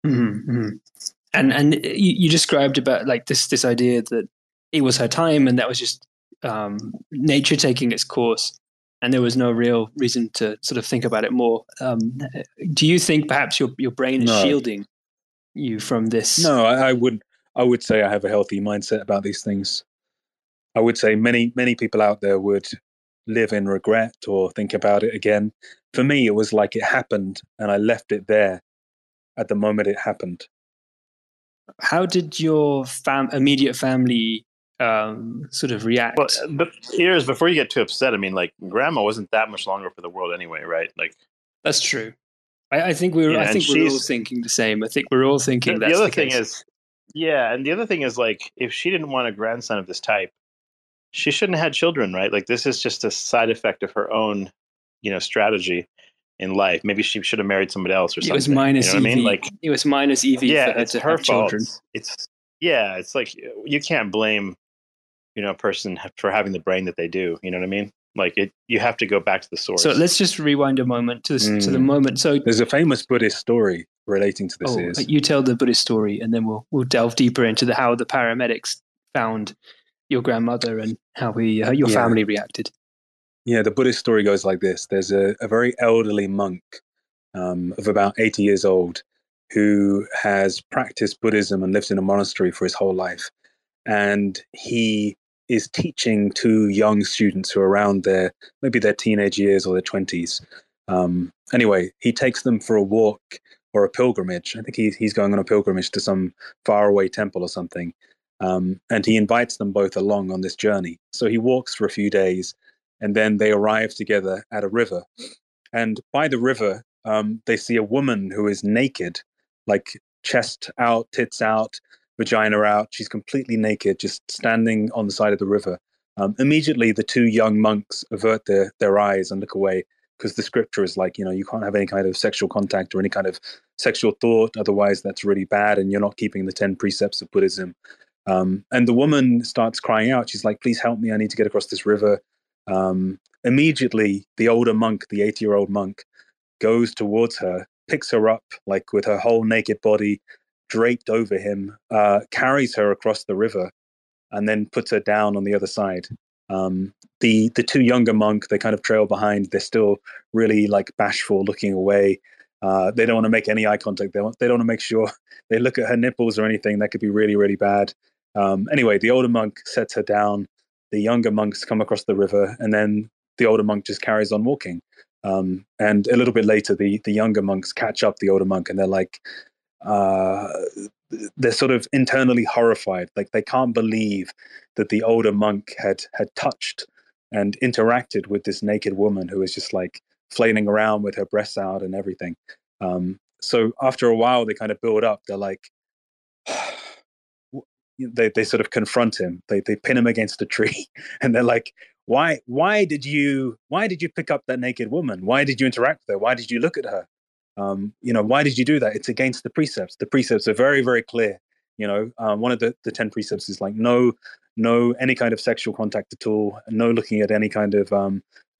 Mm-hmm. And you described about this idea that it was her time, and that was just nature taking its course, and there was no real reason to sort of think about it more. Do you think perhaps your brain is shielding you from this? No, I would say I have a healthy mindset about these things. I would say many people out there would live in regret or think about it again. For me, it was like it happened and I left it there at the moment it happened. How did your immediate family sort of react? Well, but here's, before you get too upset, I mean, grandma wasn't that much longer for the world anyway, right? That's true. I think we're all thinking the same. I think we're all thinking that's the case. The other thing is, if she didn't want a grandson of this type, she shouldn't have had children, right? This is just a side effect of her own, strategy in life. Maybe she should have married somebody else or something. It was minus Evie. I mean? It was minus Evie. Yeah, it's her fault. It's like you can't blame, a person for having the brain that they do. You know what I mean? Like it, you have to go back to the source. So let's just rewind a moment to the moment. So there's a famous Buddhist story relating to this. You tell the Buddhist story, and then we'll delve deeper into how the paramedics found your grandmother and how your family reacted. Yeah, the Buddhist story goes like this. There's a very elderly monk of about 80 years old who has practiced Buddhism and lived in a monastery for his whole life. And he is teaching two young students who are around maybe their teenage years or their 20s. Anyway, he takes them for a walk or a pilgrimage. I think he's going on a pilgrimage to some faraway temple or something. And he invites them both along on this journey. So he walks for a few days, and then they arrive together at a river. And by the river, they see a woman who is naked, like chest out, tits out, vagina out. She's completely naked, just standing on the side of the river. Immediately, the two young monks avert their eyes and look away, because the scripture is like, you can't have any kind of sexual contact or any kind of sexual thought. Otherwise, that's really bad, and you're not keeping the 10 precepts of Buddhism. And the woman starts crying out. She's like, please help me. I need to get across this river. Immediately, the older monk, the 80-year-old monk, goes towards her, picks her up, like with her whole naked body draped over him, carries her across the river, and then puts her down on the other side. The two younger monk, they kind of trail behind. They're still really like bashful, looking away. They don't want to make any eye contact. They don't want to make sure they look at her nipples or anything. That could be really, really bad. Anyway, the older monk sets her down. The younger monks come across the river, and then the older monk just carries on walking. And a little bit later, the younger monks catch up the older monk, and they're like, they're sort of internally horrified. Like they can't believe that the older monk had touched and interacted with this naked woman who is just like flailing around with her breasts out and everything. So after a while, they kind of build up. They're like, they sort of confront him. They pin him against a tree, and they're like, why did you pick up that naked woman? Why did you interact with her? Why did you look at her? Why did you do that? It's against the precepts. The precepts are very, very clear. One of the 10 precepts is like no any kind of sexual contact at all, no looking at any kind of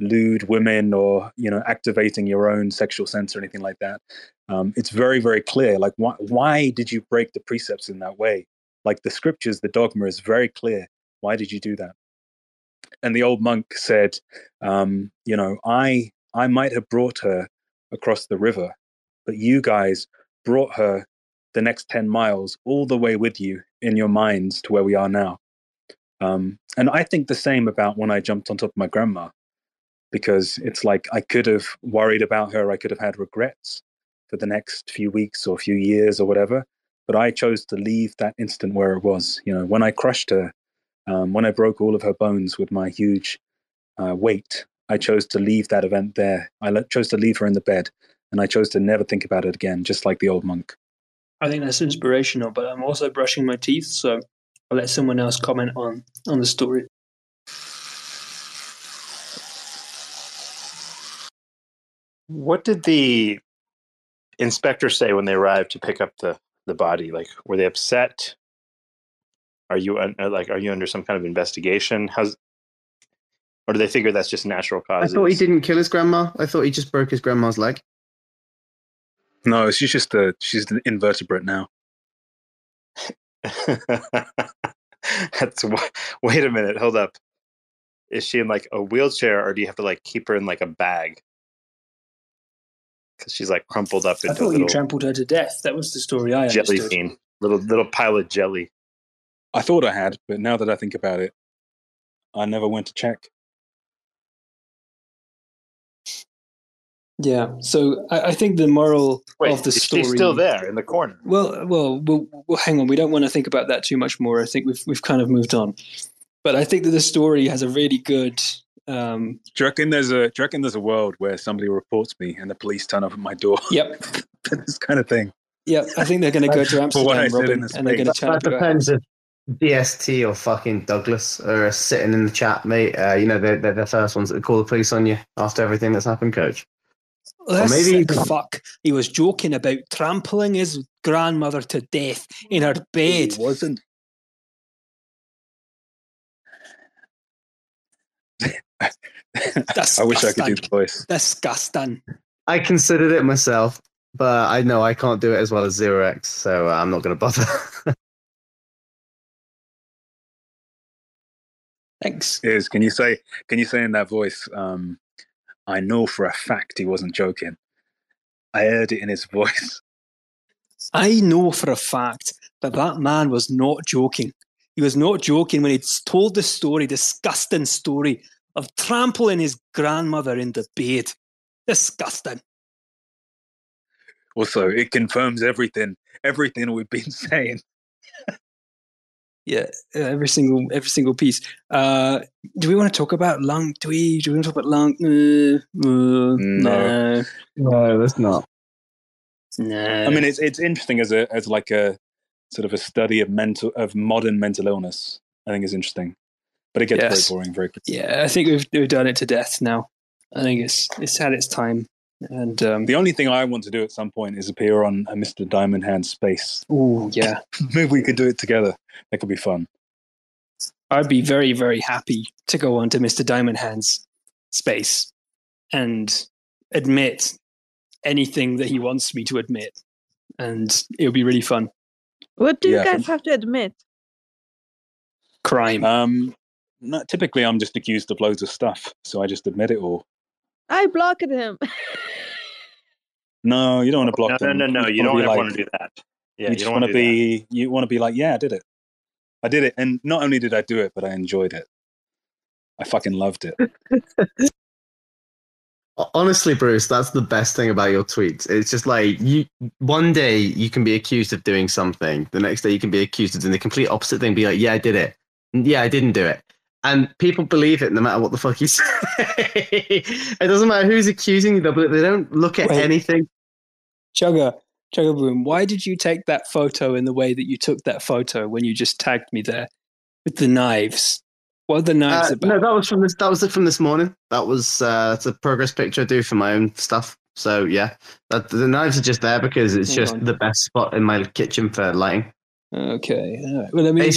lewd women or activating your own sexual sense or anything like that. It's very, very clear. Like why did you break the precepts in that way? Like the scriptures, the dogma is very clear. Why did you do that? And the old monk said, I might have brought her across the river, but you guys brought her the next 10 miles all the way with you in your minds to where we are now. And I think the same about when I jumped on top of my grandma, because it's like I could have worried about her. I could have had regrets for the next few weeks or few years or whatever. But I chose to leave that instant where it was. When I crushed her, when I broke all of her bones with my huge weight, I chose to leave that event there. I chose to leave her in the bed, and I chose to never think about it again, just like the old monk. I think that's inspirational, but I'm also brushing my teeth, so I'll let someone else comment on the story. What did the inspector say when they arrived to pick up the body? Like, were they upset? Are you under some kind of investigation? Or do they figure that's just natural causes? I thought he didn't kill his grandma. I thought he just broke his grandma's leg. No, she's an invertebrate now. Wait a minute, hold up. Is she in like a wheelchair, or do you have to like keep her in like a bag? Because she's like crumpled up into you trampled her to death. That was the story I understood. Jelly fiend. Little pile of jelly. I thought I had, but now that I think about it, I never went to check. Yeah, so I think the moral of the story... She's still there in the corner. Well, hang on. We don't want to think about that too much more. I think we've kind of moved on. But I think that the story has a really good... Do you reckon there's a world where somebody reports me and the police turn up at my door? Yep. This kind of thing. Yeah, I think they're going to go to Amsterdam, Robin, and they're going to chat. That depends if DST or fucking Douglas are sitting in the chat, mate. They're the first ones that call the police on you after everything that's happened, Coach. He was joking about trampling his grandmother to death in her bed. He wasn't. I wish I could do the voice. Disgusting. I considered it myself, but I know I can't do it as well as 0x, so I'm not going to bother. Thanks. Is can you say in that voice? I know for a fact he wasn't joking. I heard it in his voice. I know for a fact that that man was not joking. He was not joking when he told the story, disgusting story of trampling his grandmother in the bed. Disgusting. Also, it confirms everything we've been saying. Yeah, every single piece. Do we want to talk about LUNC? Do we want to talk about LUNC? No, that's not. No. I mean, it's interesting as like a sort of a study of modern mental illness. I think is interesting, but it gets very boring very quickly. Yeah, I think we've done it to death now. I think it's had its time. And the only thing I want to do at some point is appear on a Mr. Diamond Hand space. Oh yeah, maybe we could do it together. That could be fun. I'd be very, very happy to go onto Mr. Diamond Hand's space and admit anything that he wants me to admit, and it would be really fun. What do you guys have to admit? Crime. Typically, I'm just accused of loads of stuff, so I just admit it all. I blocked him. No, you don't want to block him. No. You don't want to do that. Yeah, you just want to be. You want to be like, yeah, I did it. I did it, and not only did I do it, but I enjoyed it. I fucking loved it. Honestly, Bruce, that's the best thing about your tweets. It's just like one day you can be accused of doing something, the next day you can be accused of doing the complete opposite thing. Be like, yeah, I did it. Yeah, I didn't do it. And people believe it no matter what the fuck you say. It doesn't matter who's accusing you, but they don't look at anything. ChuggaBoom, why did you take that photo in the way that you took that photo when you just tagged me there with the knives? What are the knives about? No, that was from this morning. That was it's a progress picture I do for my own stuff. So yeah, the knives are just there because it's the best spot in my kitchen for lighting. Okay. All right. Well, let me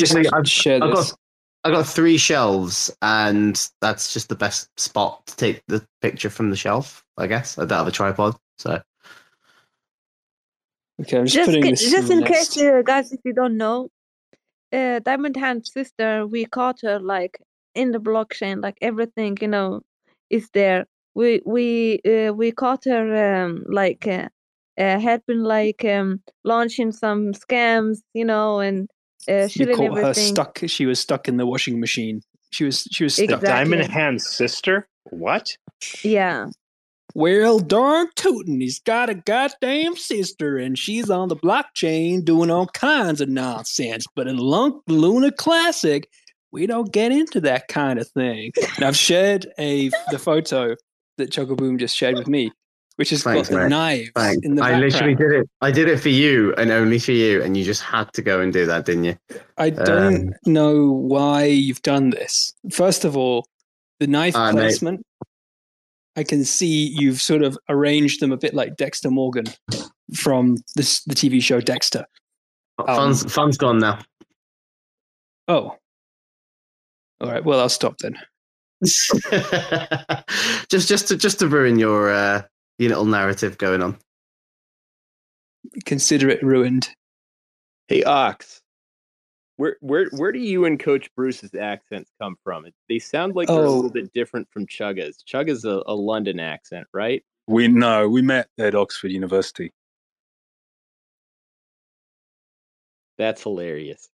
I've got 3 shelves, and that's just the best spot to take the picture from the shelf, I guess. I don't have a tripod, so. Okay, I'm just putting this just in case, guys, if you don't know, Diamond Hand's sister, we caught her like in the blockchain, like everything, is there. We caught her helping launching some scams, and. She caught her stuck. She was stuck in the washing machine. She was stuck. Exactly. Diamond Hand's sister. What? Yeah. Well, darn tootin', he's got a goddamn sister, and she's on the blockchain doing all kinds of nonsense. But in LUNC Luna Classic, we don't get into that kind of thing. And I've shared the photo that ChuggaBoom just shared with me, which has got the knives in the background. I literally did it. I did it for you and only for you, and you just had to go and do that, didn't you? I don't know why you've done this. First of all, the knife placement, I can see you've sort of arranged them a bit like Dexter Morgan from the TV show Dexter. Fun's gone now. Oh. All right, well, I'll stop then. just to ruin your... little narrative going on. Consider it ruined. Hey, Ox, where do you and Coach Bruce's accents come from? They sound like they're a little bit different from Chugga's. Chugga's a London accent, right? We met at Oxford University. That's hilarious.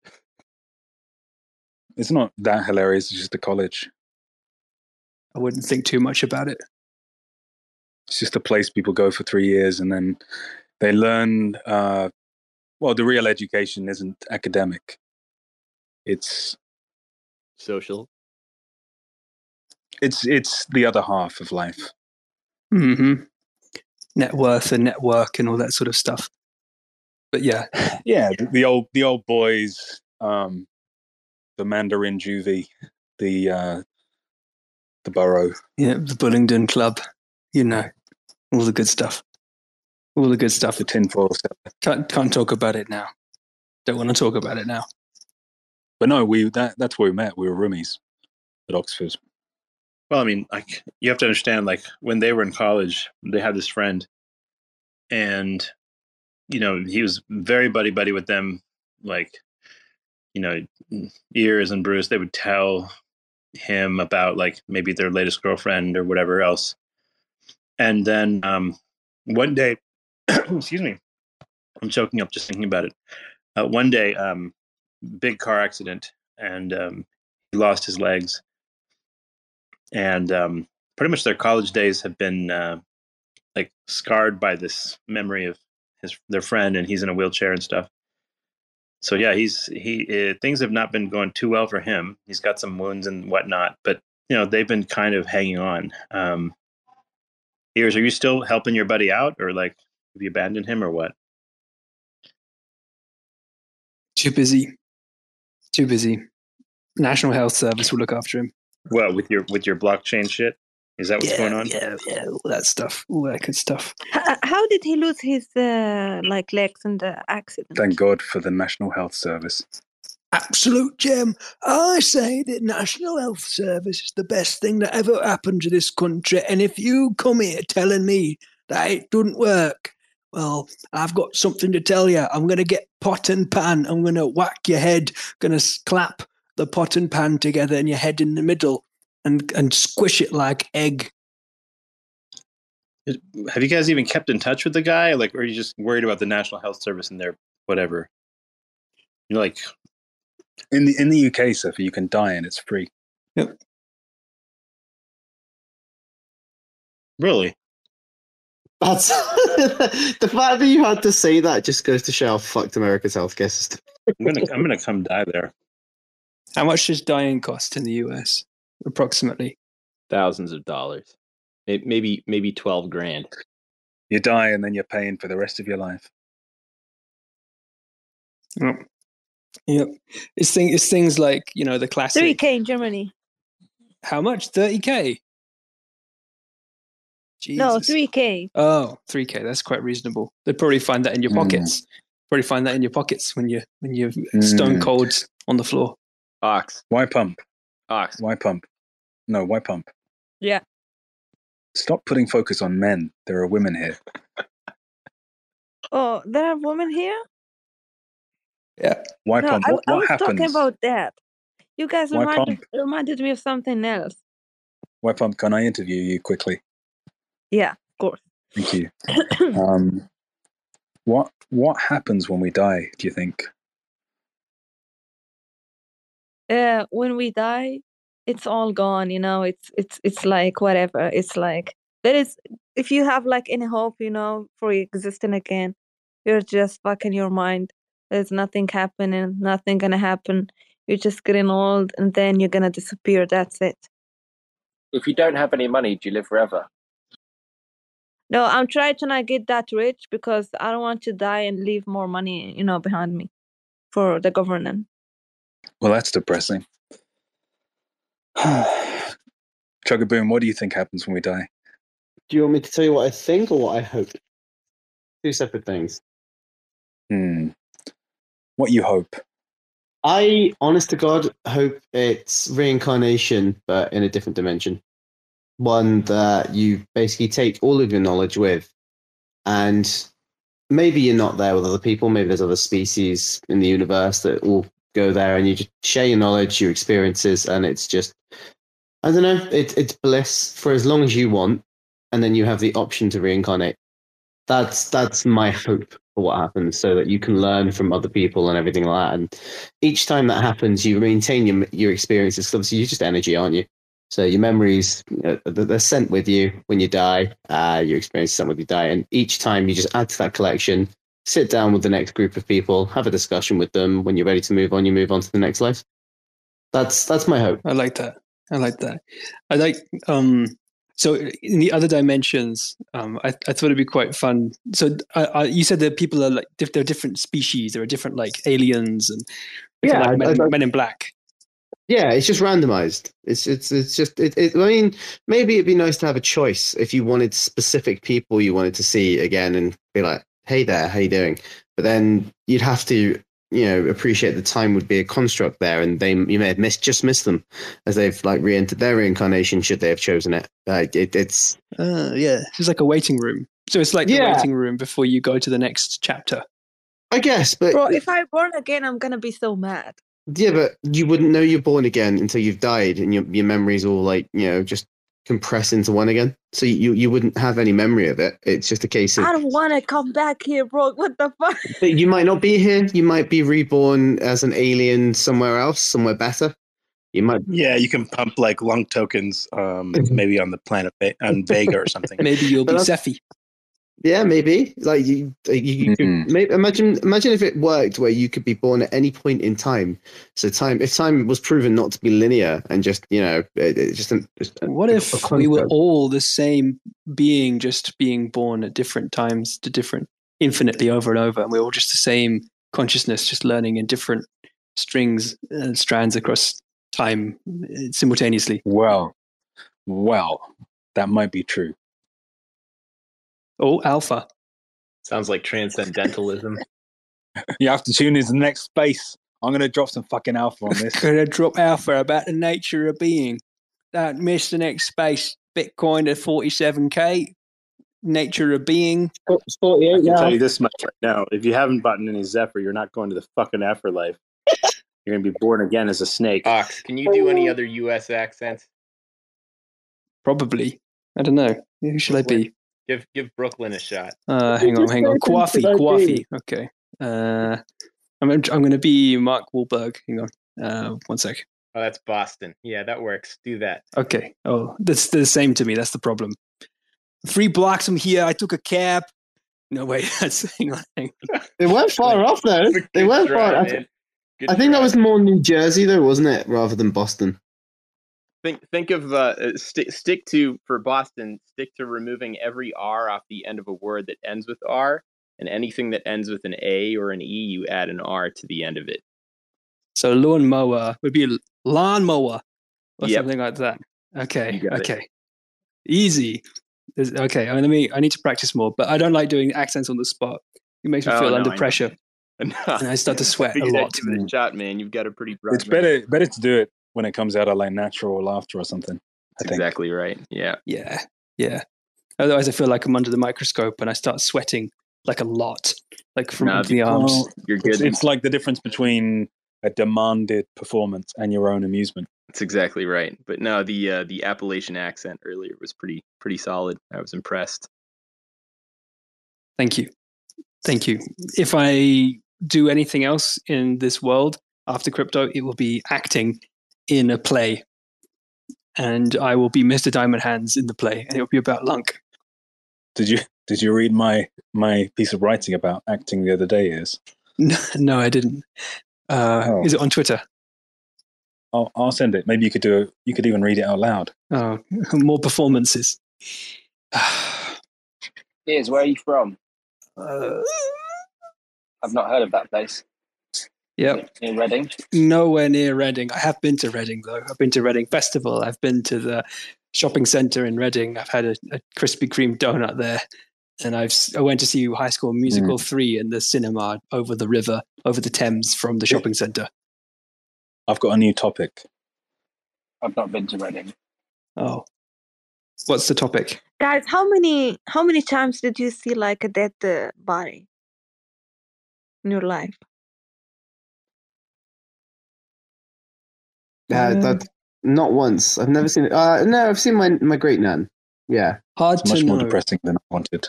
It's not that hilarious. It's just the college. I wouldn't think too much about it. It's just a place people go for 3 years and then they learn, the real education isn't academic. It's social. It's the other half of life. Mm-hmm. Net worth and network and all that sort of stuff. But yeah. Yeah, the old boys, the Mandarin juvie, the borough. Yeah, the Bullingdon Club. All the good stuff. All the good stuff. The tinfoil stuff. Can't talk about it now. Don't want to talk about it now. But no, that's where we met. We were roomies at Oxford. Well, I mean, like, you have to understand, like, when they were in college, they had this friend, and, you know, he was very buddy with them. Like, you know, Ears and Bruce, they would tell him about, like, maybe their latest girlfriend or whatever else. And then one day, excuse me, I'm choking up just thinking about it. One day, big car accident, and he lost his legs. And pretty much their college days have been like scarred by this memory of their friend, and he's in a wheelchair and stuff. So yeah, things have not been going too well for him. He's got some wounds and whatnot, but you know, they've been kind of hanging on. Ears, are you still helping your buddy out, or like have you abandoned him or what? Too busy. National Health Service will look after him. Well, with your blockchain shit, is that what's going on? Yeah, all that stuff, all that good stuff. How did he lose his like legs in the accident? Thank God for the National Health Service. Absolute gem. I say that National Health Service is the best thing that ever happened to this country. And if you come here telling me that it doesn't work, well, I've got something to tell you. I'm going to get pot and pan. I'm going to whack your head. I'm going to clap the pot and pan together and your head in the middle and squish it like egg. Have you guys even kept in touch with the guy? Like, or are you just worried about the National Health Service and their whatever? You're like... In the UK, Cephii, you can die and it's free. Yep. Really? That's the fact that you had to say that just goes to show how fucked America's healthcare system. I'm gonna come die there. How much does dying cost in the US? Approximately thousands of dollars. Maybe $12,000. You die and then you're paying for the rest of your life. Yep. Yep. It's things like, you know, the classic... 30K in Germany. How much? 30K? Jesus. No, 3K. Oh, 3K. That's quite reasonable. They'd probably find that in your pockets. When you're stone cold on the floor. Ox. WhyPump. Ox. WhyPump. No, WhyPump. Yeah. Stop putting focus on men. There are women here. Oh, there are women here? Yeah, WhyPump. No, what I was talking about that. You guys reminded me of something else. WhyPump, can I interview you quickly? Yeah, of course. Thank you. What happens when we die? Do you think? When we die, it's all gone. You know, it's like whatever. It's like there is. If you have like any hope, you know, for existing again, you're just fucking your mind. There's nothing happening, nothing going to happen. You're just getting old and then you're going to disappear. That's it. If you don't have any money, do you live forever? No, I'm trying to not get that rich because I don't want to die and leave more money, you know, behind me for the government. Well, that's depressing. ChuggaBoom, what do you think happens when we die? Do you want me to tell you what I think or what I hope? Two separate things. What you hope? I, honest to God, hope it's reincarnation, but in a different dimension. One that you basically take all of your knowledge with. And maybe you're not there with other people. Maybe there's other species in the universe that all go there and you just share your knowledge, your experiences. And it's just, I don't know, it's bliss for as long as you want. And then you have the option to reincarnate. That's my hope. What happens so that you can learn from other people and everything like that. And each time that happens, you maintain your experiences. Obviously, you're just energy, aren't you? So your memories, you know, they're sent with you when you die, your experience is sent with you die. And each time you just add to that collection, sit down with the next group of people, have a discussion with them. When you're ready to move on, you move on to the next life. That's my hope. I like that. I like, so in the other dimensions, I thought it'd be quite fun. So you said that people are like, there are different species, there are different like aliens and like Men in Black. Yeah, it's just randomized. It's just. I mean, maybe it'd be nice to have a choice if you wanted specific people you wanted to see again and be like, hey there, how you doing? But then you'd have to appreciate the time would be a construct there, and you may have missed them as they've re-entered their reincarnation should they have chosen it. It's like a waiting room. So it's like the waiting room before you go to the next chapter, I guess. But bro, if I'm born again, I'm gonna be so mad. Yeah, but you wouldn't know you're born again until you've died, and your memories all just compress into one again. So you wouldn't have any memory of it. It's just a case of I don't want to come back here, bro. What the fuck? But you might not be here. You might be reborn as an alien somewhere else, somewhere better. You might. Yeah, you can pump LUNC tokens, maybe on the planet on Vega or something. Maybe you'll be Cephii. Yeah, maybe. Maybe imagine if it worked where you could be born at any point in time. So time was proven not to be linear and just what if we were all the same being, just being born at different times to different, infinitely over and over, and we're all just the same consciousness, just learning in different strings and strands across time simultaneously. Well, that might be true. Oh, alpha. Sounds like transcendentalism. You have to tune into the next space. I'm going to drop some fucking alpha on this. Going to drop alpha about the nature of being. Don't miss the next space. Bitcoin at 47K. Nature of being. It's 48 now. I can tell you this much right now. If you haven't bought any Zephyr, you're not going to the fucking afterlife. You're going to be born again as a snake. Ox, can you do any other U.S. accents? Probably. I don't know. Who should I be? Give Brooklyn a shot. Hang on. Coffee. Okay. I'm going to be Mark Wahlberg. Hang on. One sec. Oh, that's Boston. Yeah, that works. Do that. Okay. Oh, that's the same to me. That's the problem. 3 blocks from here. I took a cab. No, wait. Hang on. They weren't far off, though. They weren't far. I think that was more New Jersey, though, wasn't it? Rather than Boston. Think of stick to, for Boston, stick to removing every R off the end of a word that ends with R, and anything that ends with an A or an E, you add an R to the end of it. So lawnmower would be lawnmower or something like that. Okay. Easy. Okay, I need to practice more, but I don't like doing accents on the spot. It makes me feel under pressure. And I start to sweat a lot. Give it a shot, man. You've got a pretty broad. It's better to do it when it comes out of natural laughter or something. That's exactly right. Yeah. Otherwise I feel like I'm under the microscope and I start sweating a lot, from the arms. You're good. It's like the difference between a demanded performance and your own amusement. That's exactly right. But no, the Appalachian accent earlier was pretty solid. I was impressed. Thank you. If I do anything else in this world after crypto, it will be acting in a play, and I will be Mr. Diamond Hands in the play, and it'll be about LUNC. Did you read my piece of writing about acting the other day? No, I didn't. Is it on Twitter? I'll send it. Maybe you could even read it out loud. Oh, more performances. Piers, where are you from? I've not heard of that place. Yep. In Reading? Nowhere near Reading. I have been to Reading, though. I've been to Reading Festival. I've been to the shopping centre in Reading. I've had a Krispy Kreme donut there. And I went to see High School Musical 3 in the cinema over the Thames from the shopping centre. I've got a new topic. I've not been to Reading. Oh. What's the topic? Guys, how many times did you see a dead body in your life? Not once. I've never seen it. No, I've seen my great nan. Yeah. Hard it's much to more know. Depressing than I wanted.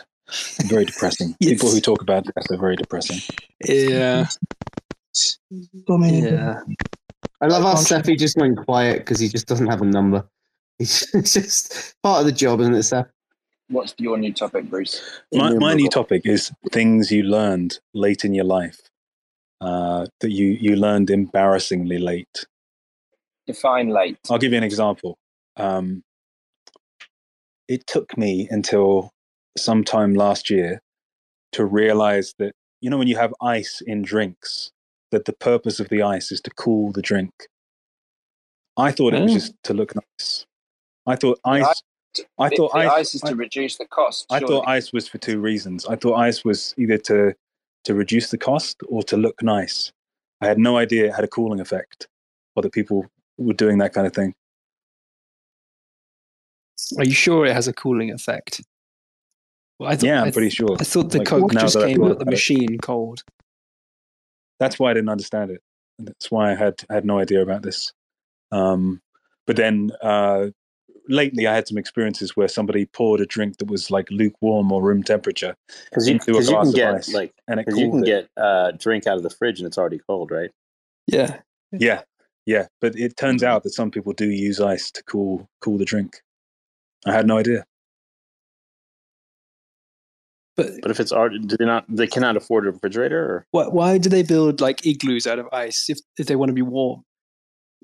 Very depressing. Yes. People who talk about death are very depressing. Yeah. Yeah. I love how Cephii just went quiet because he just doesn't have a number. It's just part of the job, isn't it, Seth? What's your new topic, Bruce? My new topic is things you learned late in your life that you learned embarrassingly late. Define late. I'll give you an example. It took me until sometime last year to realize that, when you have ice in drinks, that the purpose of the ice is to cool the drink. I thought it was just to look nice. I thought ice. I thought ice is to reduce the cost. Surely. I thought ice was for two reasons. I thought ice was either to reduce the cost or to look nice. I had no idea it had a cooling effect or that people were doing that kind of thing. Are you sure it has a cooling effect? Well, I'm pretty sure. I thought the Coke just came out of the machine cold. That's why I didn't understand it. That's why I had no idea about this. But then lately I had some experiences where somebody poured a drink that was like lukewarm or room temperature. Because you can get a drink out of the fridge and it's already cold, right? Yeah. Yeah. Yeah. But it turns out that some people do use ice to cool the drink. I had no idea. But if it's art, they cannot afford a refrigerator? Or? Why do they build like igloos out of ice if they want to be warm?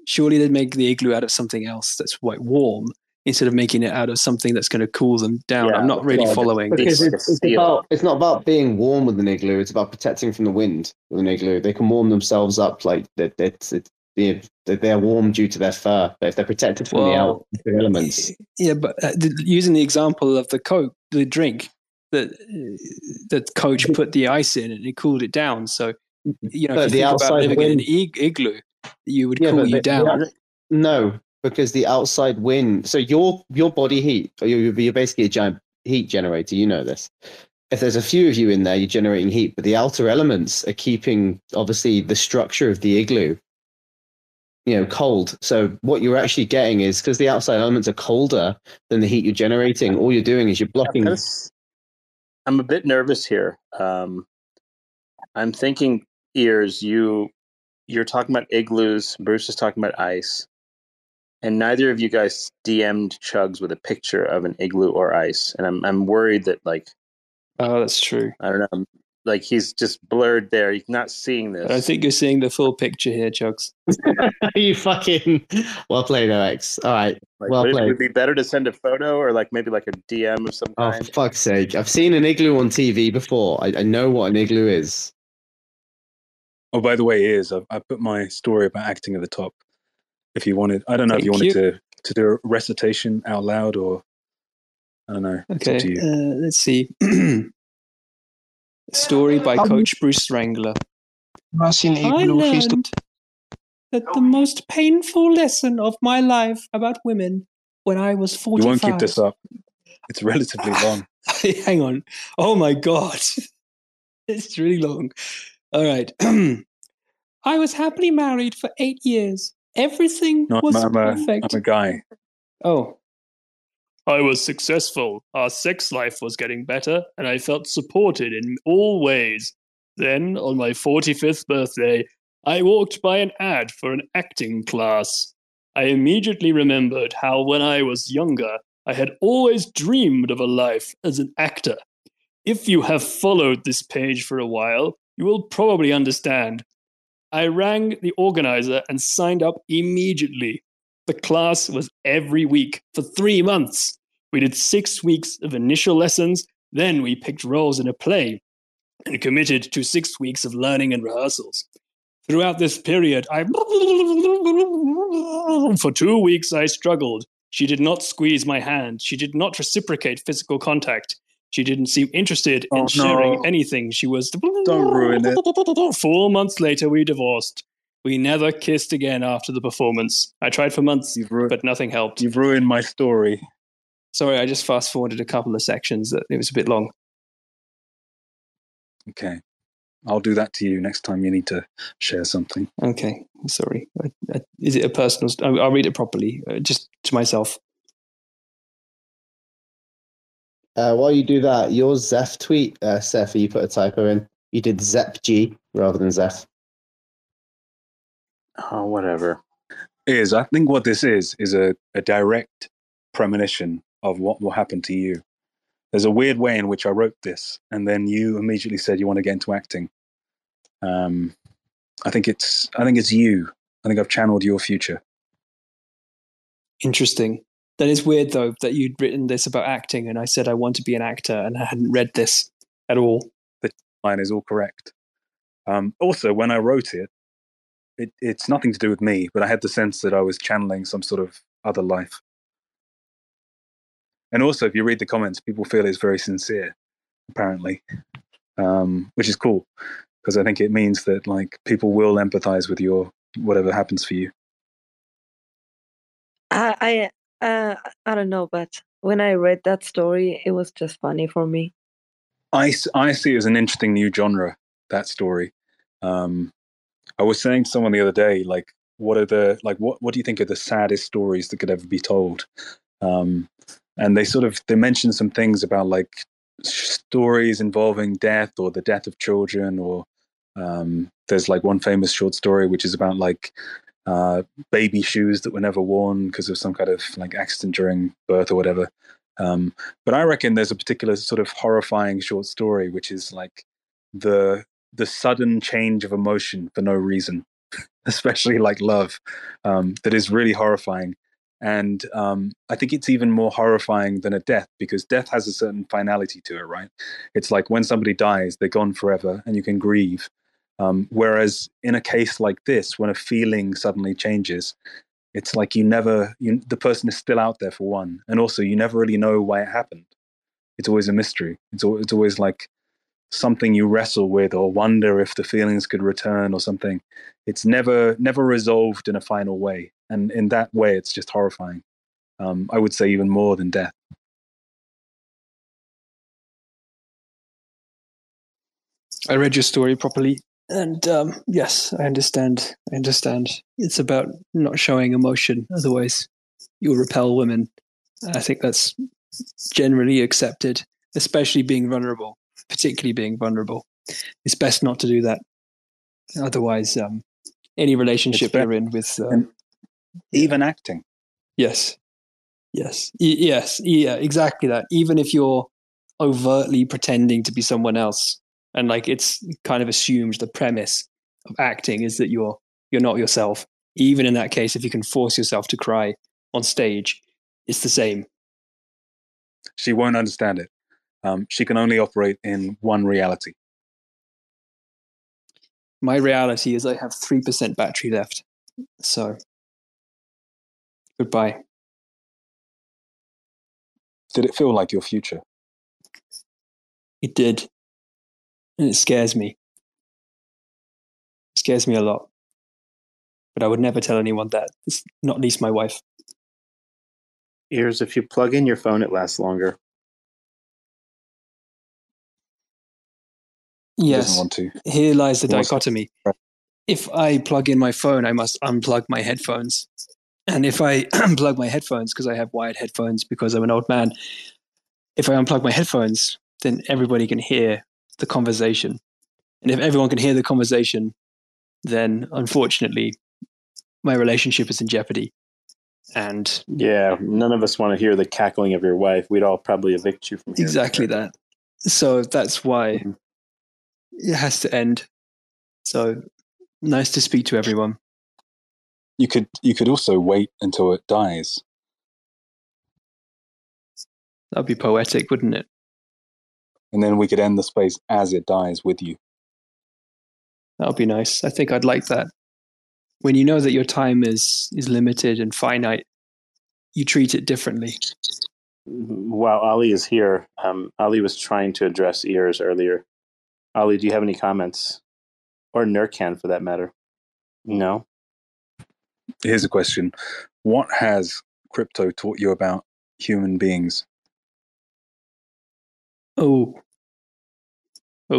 Surely they'd make the igloo out of something else that's quite warm instead of making it out of something that's going to cool them down. Yeah, I'm not really following. Because it's not about being warm with an igloo. It's about protecting from the wind with an igloo. They can warm themselves up like that. They're warm due to their fur. If they're protected from the elements. Yeah, but using the example of the Coke, the drink, that Coach put the ice in and it cooled it down. So, you know, if you think about living in an igloo, you would cool you down. Yeah, no, because the outside wind. So your body heat, you're basically a giant heat generator. You know this. If there's a few of you in there, you're generating heat, but the outer elements are keeping, obviously, the structure of the igloo, you know, cold. So what you're actually getting is, because the outside elements are colder than the heat you're generating, all you're doing is you're blocking. I'm a bit nervous here. I'm thinking, Ears, you're talking about igloos. Bruce is talking about ice. And neither of you guys DM'd Chugs with a picture of an igloo or ice. And I'm worried that, like... Oh, that's true. I don't know. Like, he's just blurred there. You're not seeing this. I think you're seeing the full picture here, Chugs. You fucking... Well played, 0x. All right. Like, well played. It would be better to send a photo or like maybe like a DM of some kind. Oh, for fuck's sake. I've seen an igloo on TV before. I know what an igloo is. Oh, by the way, Ears, I put my story about acting at the top. If you wanted... I don't know if you wanted to do a recitation out loud or... I don't know. Okay. It's up to you. Let's see. Story by Coach Bruce Wrangler. I learned that the most painful lesson of my life about women when I was 45. You won't keep this up. It's relatively long. Hang on. Oh my God. It's really long. All right. I was happily married for 8 years. Everything was perfect. I'm a guy. Oh. I was successful, our sex life was getting better, and I felt supported in all ways. Then, on my 45th birthday, I walked by an ad for an acting class. I immediately remembered how when I was younger, I had always dreamed of a life as an actor. If you have followed this page for a while, you will probably understand. I rang the organizer and signed up immediately. The class was every week for 3 months. We did 6 weeks of initial lessons, then we picked roles in a play and committed to 6 weeks of learning and rehearsals. Throughout this period, for 2 weeks I struggled. She did not squeeze my hand. She did not reciprocate physical contact. She didn't seem interested in sharing anything. She was... Don't ruin it. 4 months later, we divorced. We never kissed again after the performance. I tried for months, but nothing helped. You've ruined my story. Sorry, I just fast-forwarded a couple of sections. It was a bit long. Okay. I'll do that to you next time you need to share something. Okay. Sorry. Is it a personal story? I'll read it properly, just to myself. While you do that, your Zeph tweet, Cephii, you put a typo in. You did Zepg rather than Zeph. Oh, whatever. I think what this is a direct premonition of what will happen to you. There's a weird way in which I wrote this, and then you immediately said you want to get into acting. I think it's you. I think I've channeled your future. Interesting. That is weird, though, that you'd written this about acting, and I said I want to be an actor, and I hadn't read this at all. The line is all correct. Also, when I wrote it, it's nothing to do with me, but I had the sense that I was channeling some sort of other life. And also, if you read the comments, people feel it's very sincere, apparently, which is cool. because I think it means that like people will empathize with your whatever happens for you. I don't know, but when I read that story, it was just funny for me. I see it as an interesting new genre, that story. I was saying to someone the other day, like, what do you think are the saddest stories that could ever be told? And they mentioned some things about like stories involving death or the death of children, or there's like one famous short story which is about like baby shoes that were never worn because of some kind of like accident during birth or whatever. But I reckon there's a particular sort of horrifying short story which is like the sudden change of emotion for no reason, especially like love, that is really horrifying. And I think it's even more horrifying than a death, because death has a certain finality to it, right? It's like when somebody dies, they're gone forever and you can grieve. Whereas in a case like this, when a feeling suddenly changes, it's like the person is still out there for one. And also you never really know why it happened. It's always a mystery. It's always like something you wrestle with or wonder if the feelings could return or something. It's never resolved in a final way. And in that way, it's just horrifying. I would say even more than death. I read your story properly. And yes, I understand. It's about not showing emotion. Otherwise, you'll repel women. I think that's generally accepted, especially being vulnerable. Particularly being vulnerable, it's best not to do that. Otherwise, any relationship you're in with, even acting. Yes, yeah, exactly that. Even if you're overtly pretending to be someone else, and like it's kind of assumed the premise of acting is that you're not yourself. Even in that case, if you can force yourself to cry on stage, it's the same. She won't understand it. She can only operate in one reality. My reality is I have 3% battery left. So, goodbye. Did it feel like your future? It did. And it scares me. It scares me a lot. But I would never tell anyone that, not least my wife. Ears, if you plug in your phone, it lasts longer. Yes, here lies the dichotomy. If I plug in my phone, I must unplug my headphones. And if I unplug my headphones, because I have wired headphones because I'm an old man, if I unplug my headphones, then everybody can hear the conversation. And if everyone can hear the conversation, then unfortunately, my relationship is in jeopardy. And yeah, none of us want to hear the cackling of your wife. We'd all probably evict you from here. Exactly that. So that's why... Mm-hmm. It has to end. So nice to speak to everyone. You could also wait until it dies. That'd be poetic, wouldn't it? And then we could end the space as it dies with you. That would be nice. I think I'd like that. When you know that your time is limited and finite, you treat it differently. While Ali is here, Ali was trying to address Ears earlier. Ali, do you have any comments? Or Nurcan, for that matter? No? Here's a question. What has crypto taught you about human beings? That maybe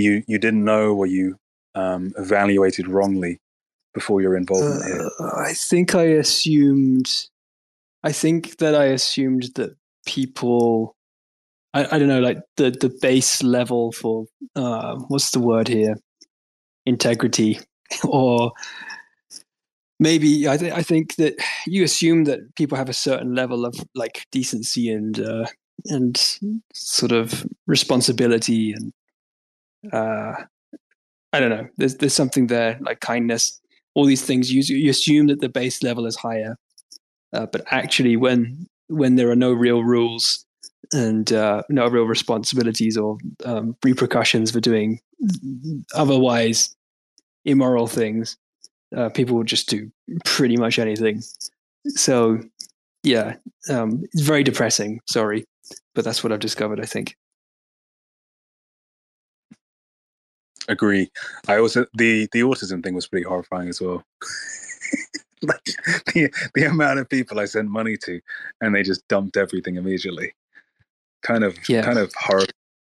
you didn't know, or you evaluated wrongly before your involvement here. I think that I assumed that people, I don't know, like the base level for what's the word here, integrity, or maybe I think that you assume that people have a certain level of like decency and sort of responsibility and I don't know. There's something there like kindness. All these things you assume that the base level is higher, but actually when there are no real rules and no real responsibilities or repercussions for doing otherwise immoral things, people will just do pretty much anything. So, yeah, it's very depressing. Sorry, but that's what I've discovered, I think. agree. I also the autism thing was pretty horrifying as well. Like the amount of people I sent money to, and they just dumped everything immediately. Kind of horrible,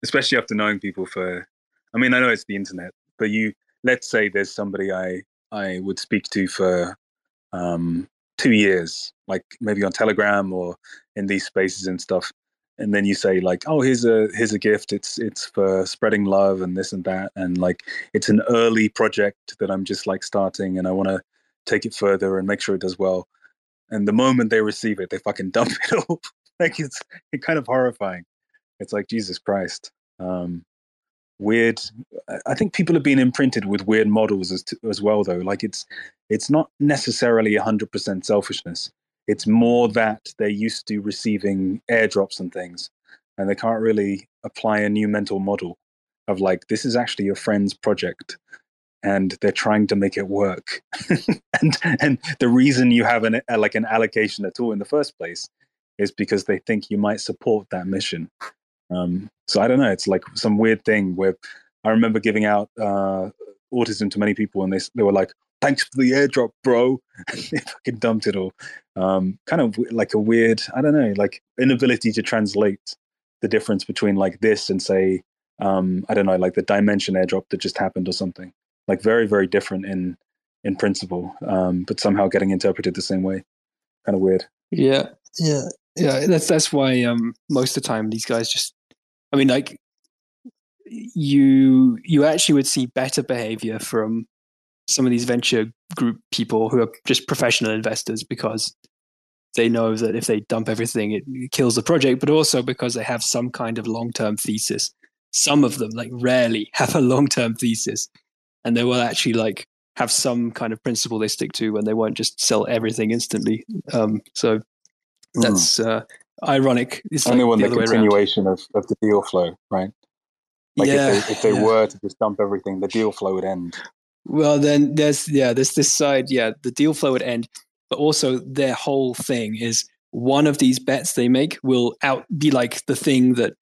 especially after knowing people for. I mean, I know it's the internet, but let's say there's somebody I would speak to for 2 years, like maybe on Telegram or in these spaces and stuff. And then you say like, oh, here's a gift. It's for spreading love and this and that. And like, it's an early project that I'm just like starting and I want to take it further and make sure it does well. And the moment they receive it, they fucking dump it all. Like it's kind of horrifying. It's like, Jesus Christ. Weird. I think people have been imprinted with weird models as well, though. Like it's not necessarily 100% selfishness. It's more that they're used to receiving airdrops and things, and they can't really apply a new mental model of like, this is actually a friend's project and they're trying to make it work. and the reason you have an allocation at all in the first place is because they think you might support that mission. So I don't know. It's like some weird thing where I remember giving out autism to many people, and they were like, "Thanks for the airdrop, bro." And they fucking dumped it all. Kind of like a weird, I don't know, like inability to translate the difference between like this and say, I don't know, like the dimension airdrop that just happened or something. Like very, very different in principle, but somehow getting interpreted the same way. Kind of weird. Yeah, yeah, yeah. That's why most of the time these guys just. I mean, like you actually would see better behavior from some of these venture group people who are just professional investors, because they know that if they dump everything, it kills the project, but also because they have some kind of long-term thesis. Some of them like rarely have a long-term thesis, and they will actually like have some kind of principle they stick to, when they won't just sell everything instantly. So that's... ironic. It's only like when the continuation of the deal flow, right? Like if they were to just dump everything, the deal flow would end. Well, then there's this side. Yeah, the deal flow would end, but also their whole thing is one of these bets they make will be like the thing that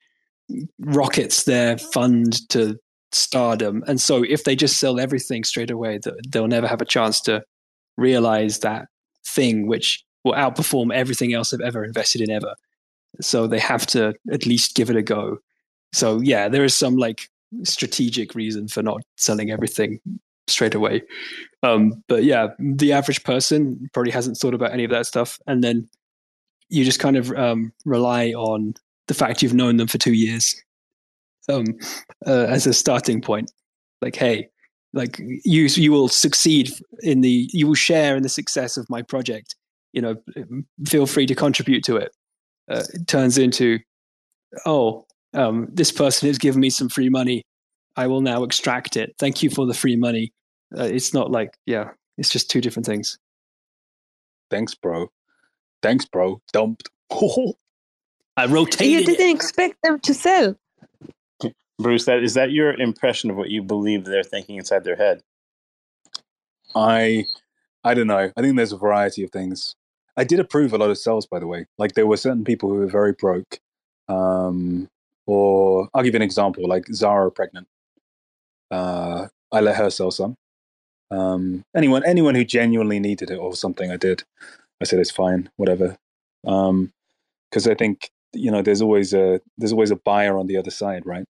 rockets their fund to stardom. And so if they just sell everything straight away, they'll never have a chance to realize that thing, which will outperform everything else they've ever invested in ever. So they have to at least give it a go. So yeah, there is some like strategic reason for not selling everything straight away. But yeah, the average person probably hasn't thought about any of that stuff. And then you just kind of rely on the fact you've known them for 2 years as a starting point. Like, hey, like you will succeed you will share in the success of my project. You know, feel free to contribute to it. It turns into, this person has given me some free money. I will now extract it. Thank you for the free money. It's not like, it's just two different things. Thanks, bro. Dumped. I rotated. You didn't expect them to sell. Bruce, is that your impression of what you believe they're thinking inside their head? I don't know. I think there's a variety of things. I did approve a lot of sales, by the way. Like there were certain people who were very broke. Or I'll give you an example, like Zara Pregnant. I let her sell some. Anyone who genuinely needed it or something, I did. I said, it's fine, whatever. Because I think, you know, there's always a buyer on the other side, right?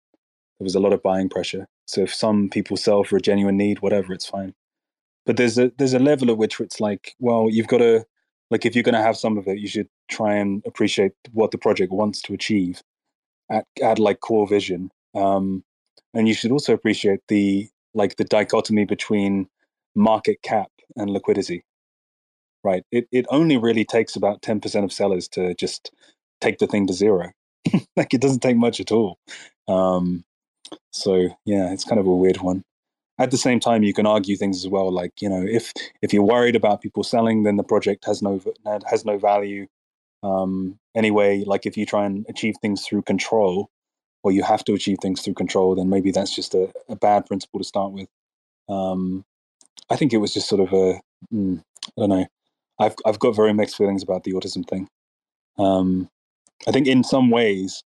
There was a lot of buying pressure. So if some people sell for a genuine need, whatever, it's fine. But there's a level at which it's like, well, you've got to, like, if you're going to have some of it, you should try and appreciate what the project wants to achieve at like core vision. And you should also appreciate the dichotomy between market cap and liquidity, right? It only really takes about 10% of sellers to just take the thing to zero. Like it doesn't take much at all. So yeah, it's kind of a weird one. At the same time, you can argue things as well, like, you know, if you're worried about people selling, then the project has no value anyway. Like if you try and achieve things through control, or you have to achieve things through control, then maybe that's just a bad principle to start with. I think it was just sort of I don't know. I've got very mixed feelings about the autism thing. I think in some ways,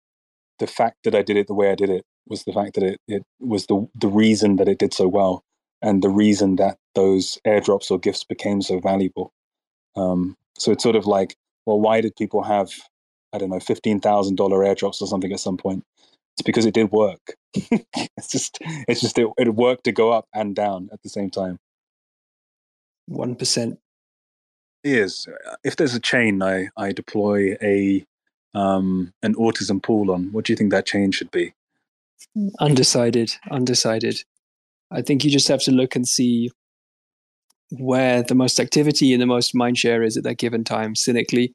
the fact that I did it the way I did it was the fact that it was the reason that it did so well, and the reason that those airdrops or gifts became so valuable. So it's sort of like, well, why did people have, I don't know, $15,000 airdrops or something at some point? It's because it did work. It worked to go up and down at the same time. 1%. Is if there's a chain I deploy an autism pool on, what do you think that chain should be? Undecided. I think you just have to look and see where the most activity and the most mind share is at that given time, cynically,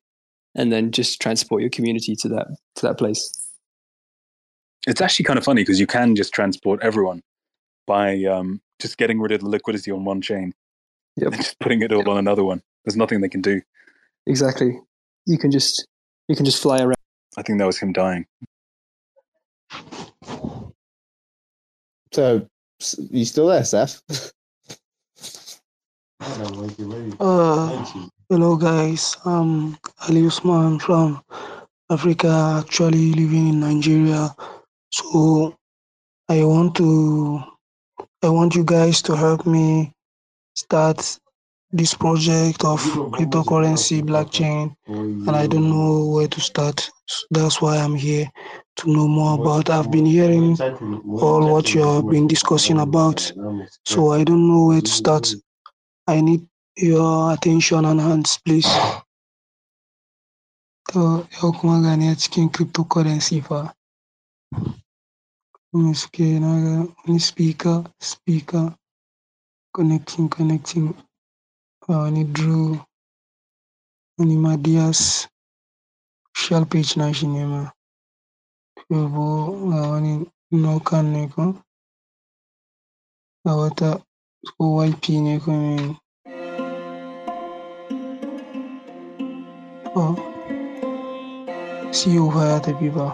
and then just transport your community to that place. It's actually kind of funny because you can just transport everyone by just getting rid of the liquidity on one chain, and just putting it all on another one. There's nothing they can do. Exactly. You can just fly around. I think that was him dying. So, you still there, Seth? Hello, guys. I'm Ali Usman from Africa, actually living in Nigeria. So, I want you guys to help me start this project of cryptocurrency, blockchain, and I don't know where to start. That's why I'm here, to know more about. I've been hearing all what you've been discussing about, so I don't know where to start. I need your attention and hands, please. So, how come I get cryptocurrency for? Speaker, connecting. Ni Drew, ni Madias, shell page na shinema. Kubo, ni no kan neko. Awata, ko YP neko ni. Oh, see you here, the people.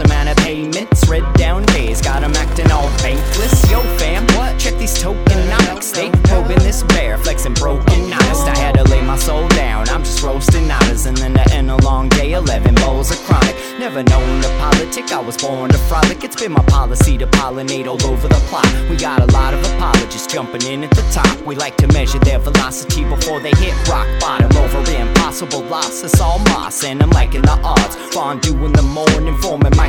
amount of payments, red down days, got them acting all bankless. Yo fam, what? Check these tokenomics, they probing this bear, flexing broken honest. I had to lay my soul down, I'm just roasting honors, and then to end a long day, 11 bowls of chronic. Never known the politic, I was born to frolic, it's been my policy to pollinate all over the plot. We got a lot of apologists jumping in at the top, we like to measure their velocity before they hit rock bottom, over impossible loss, it's all moss, and I'm liking the odds, fondue in the morning, forming my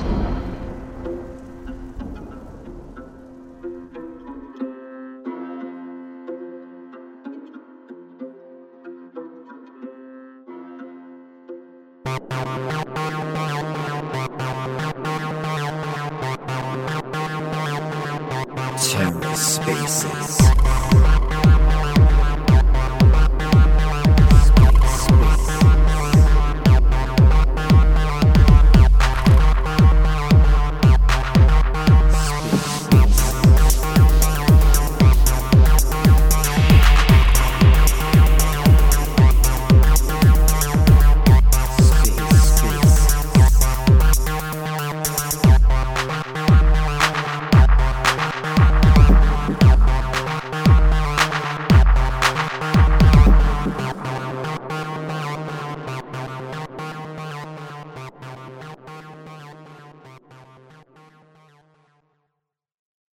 spaces.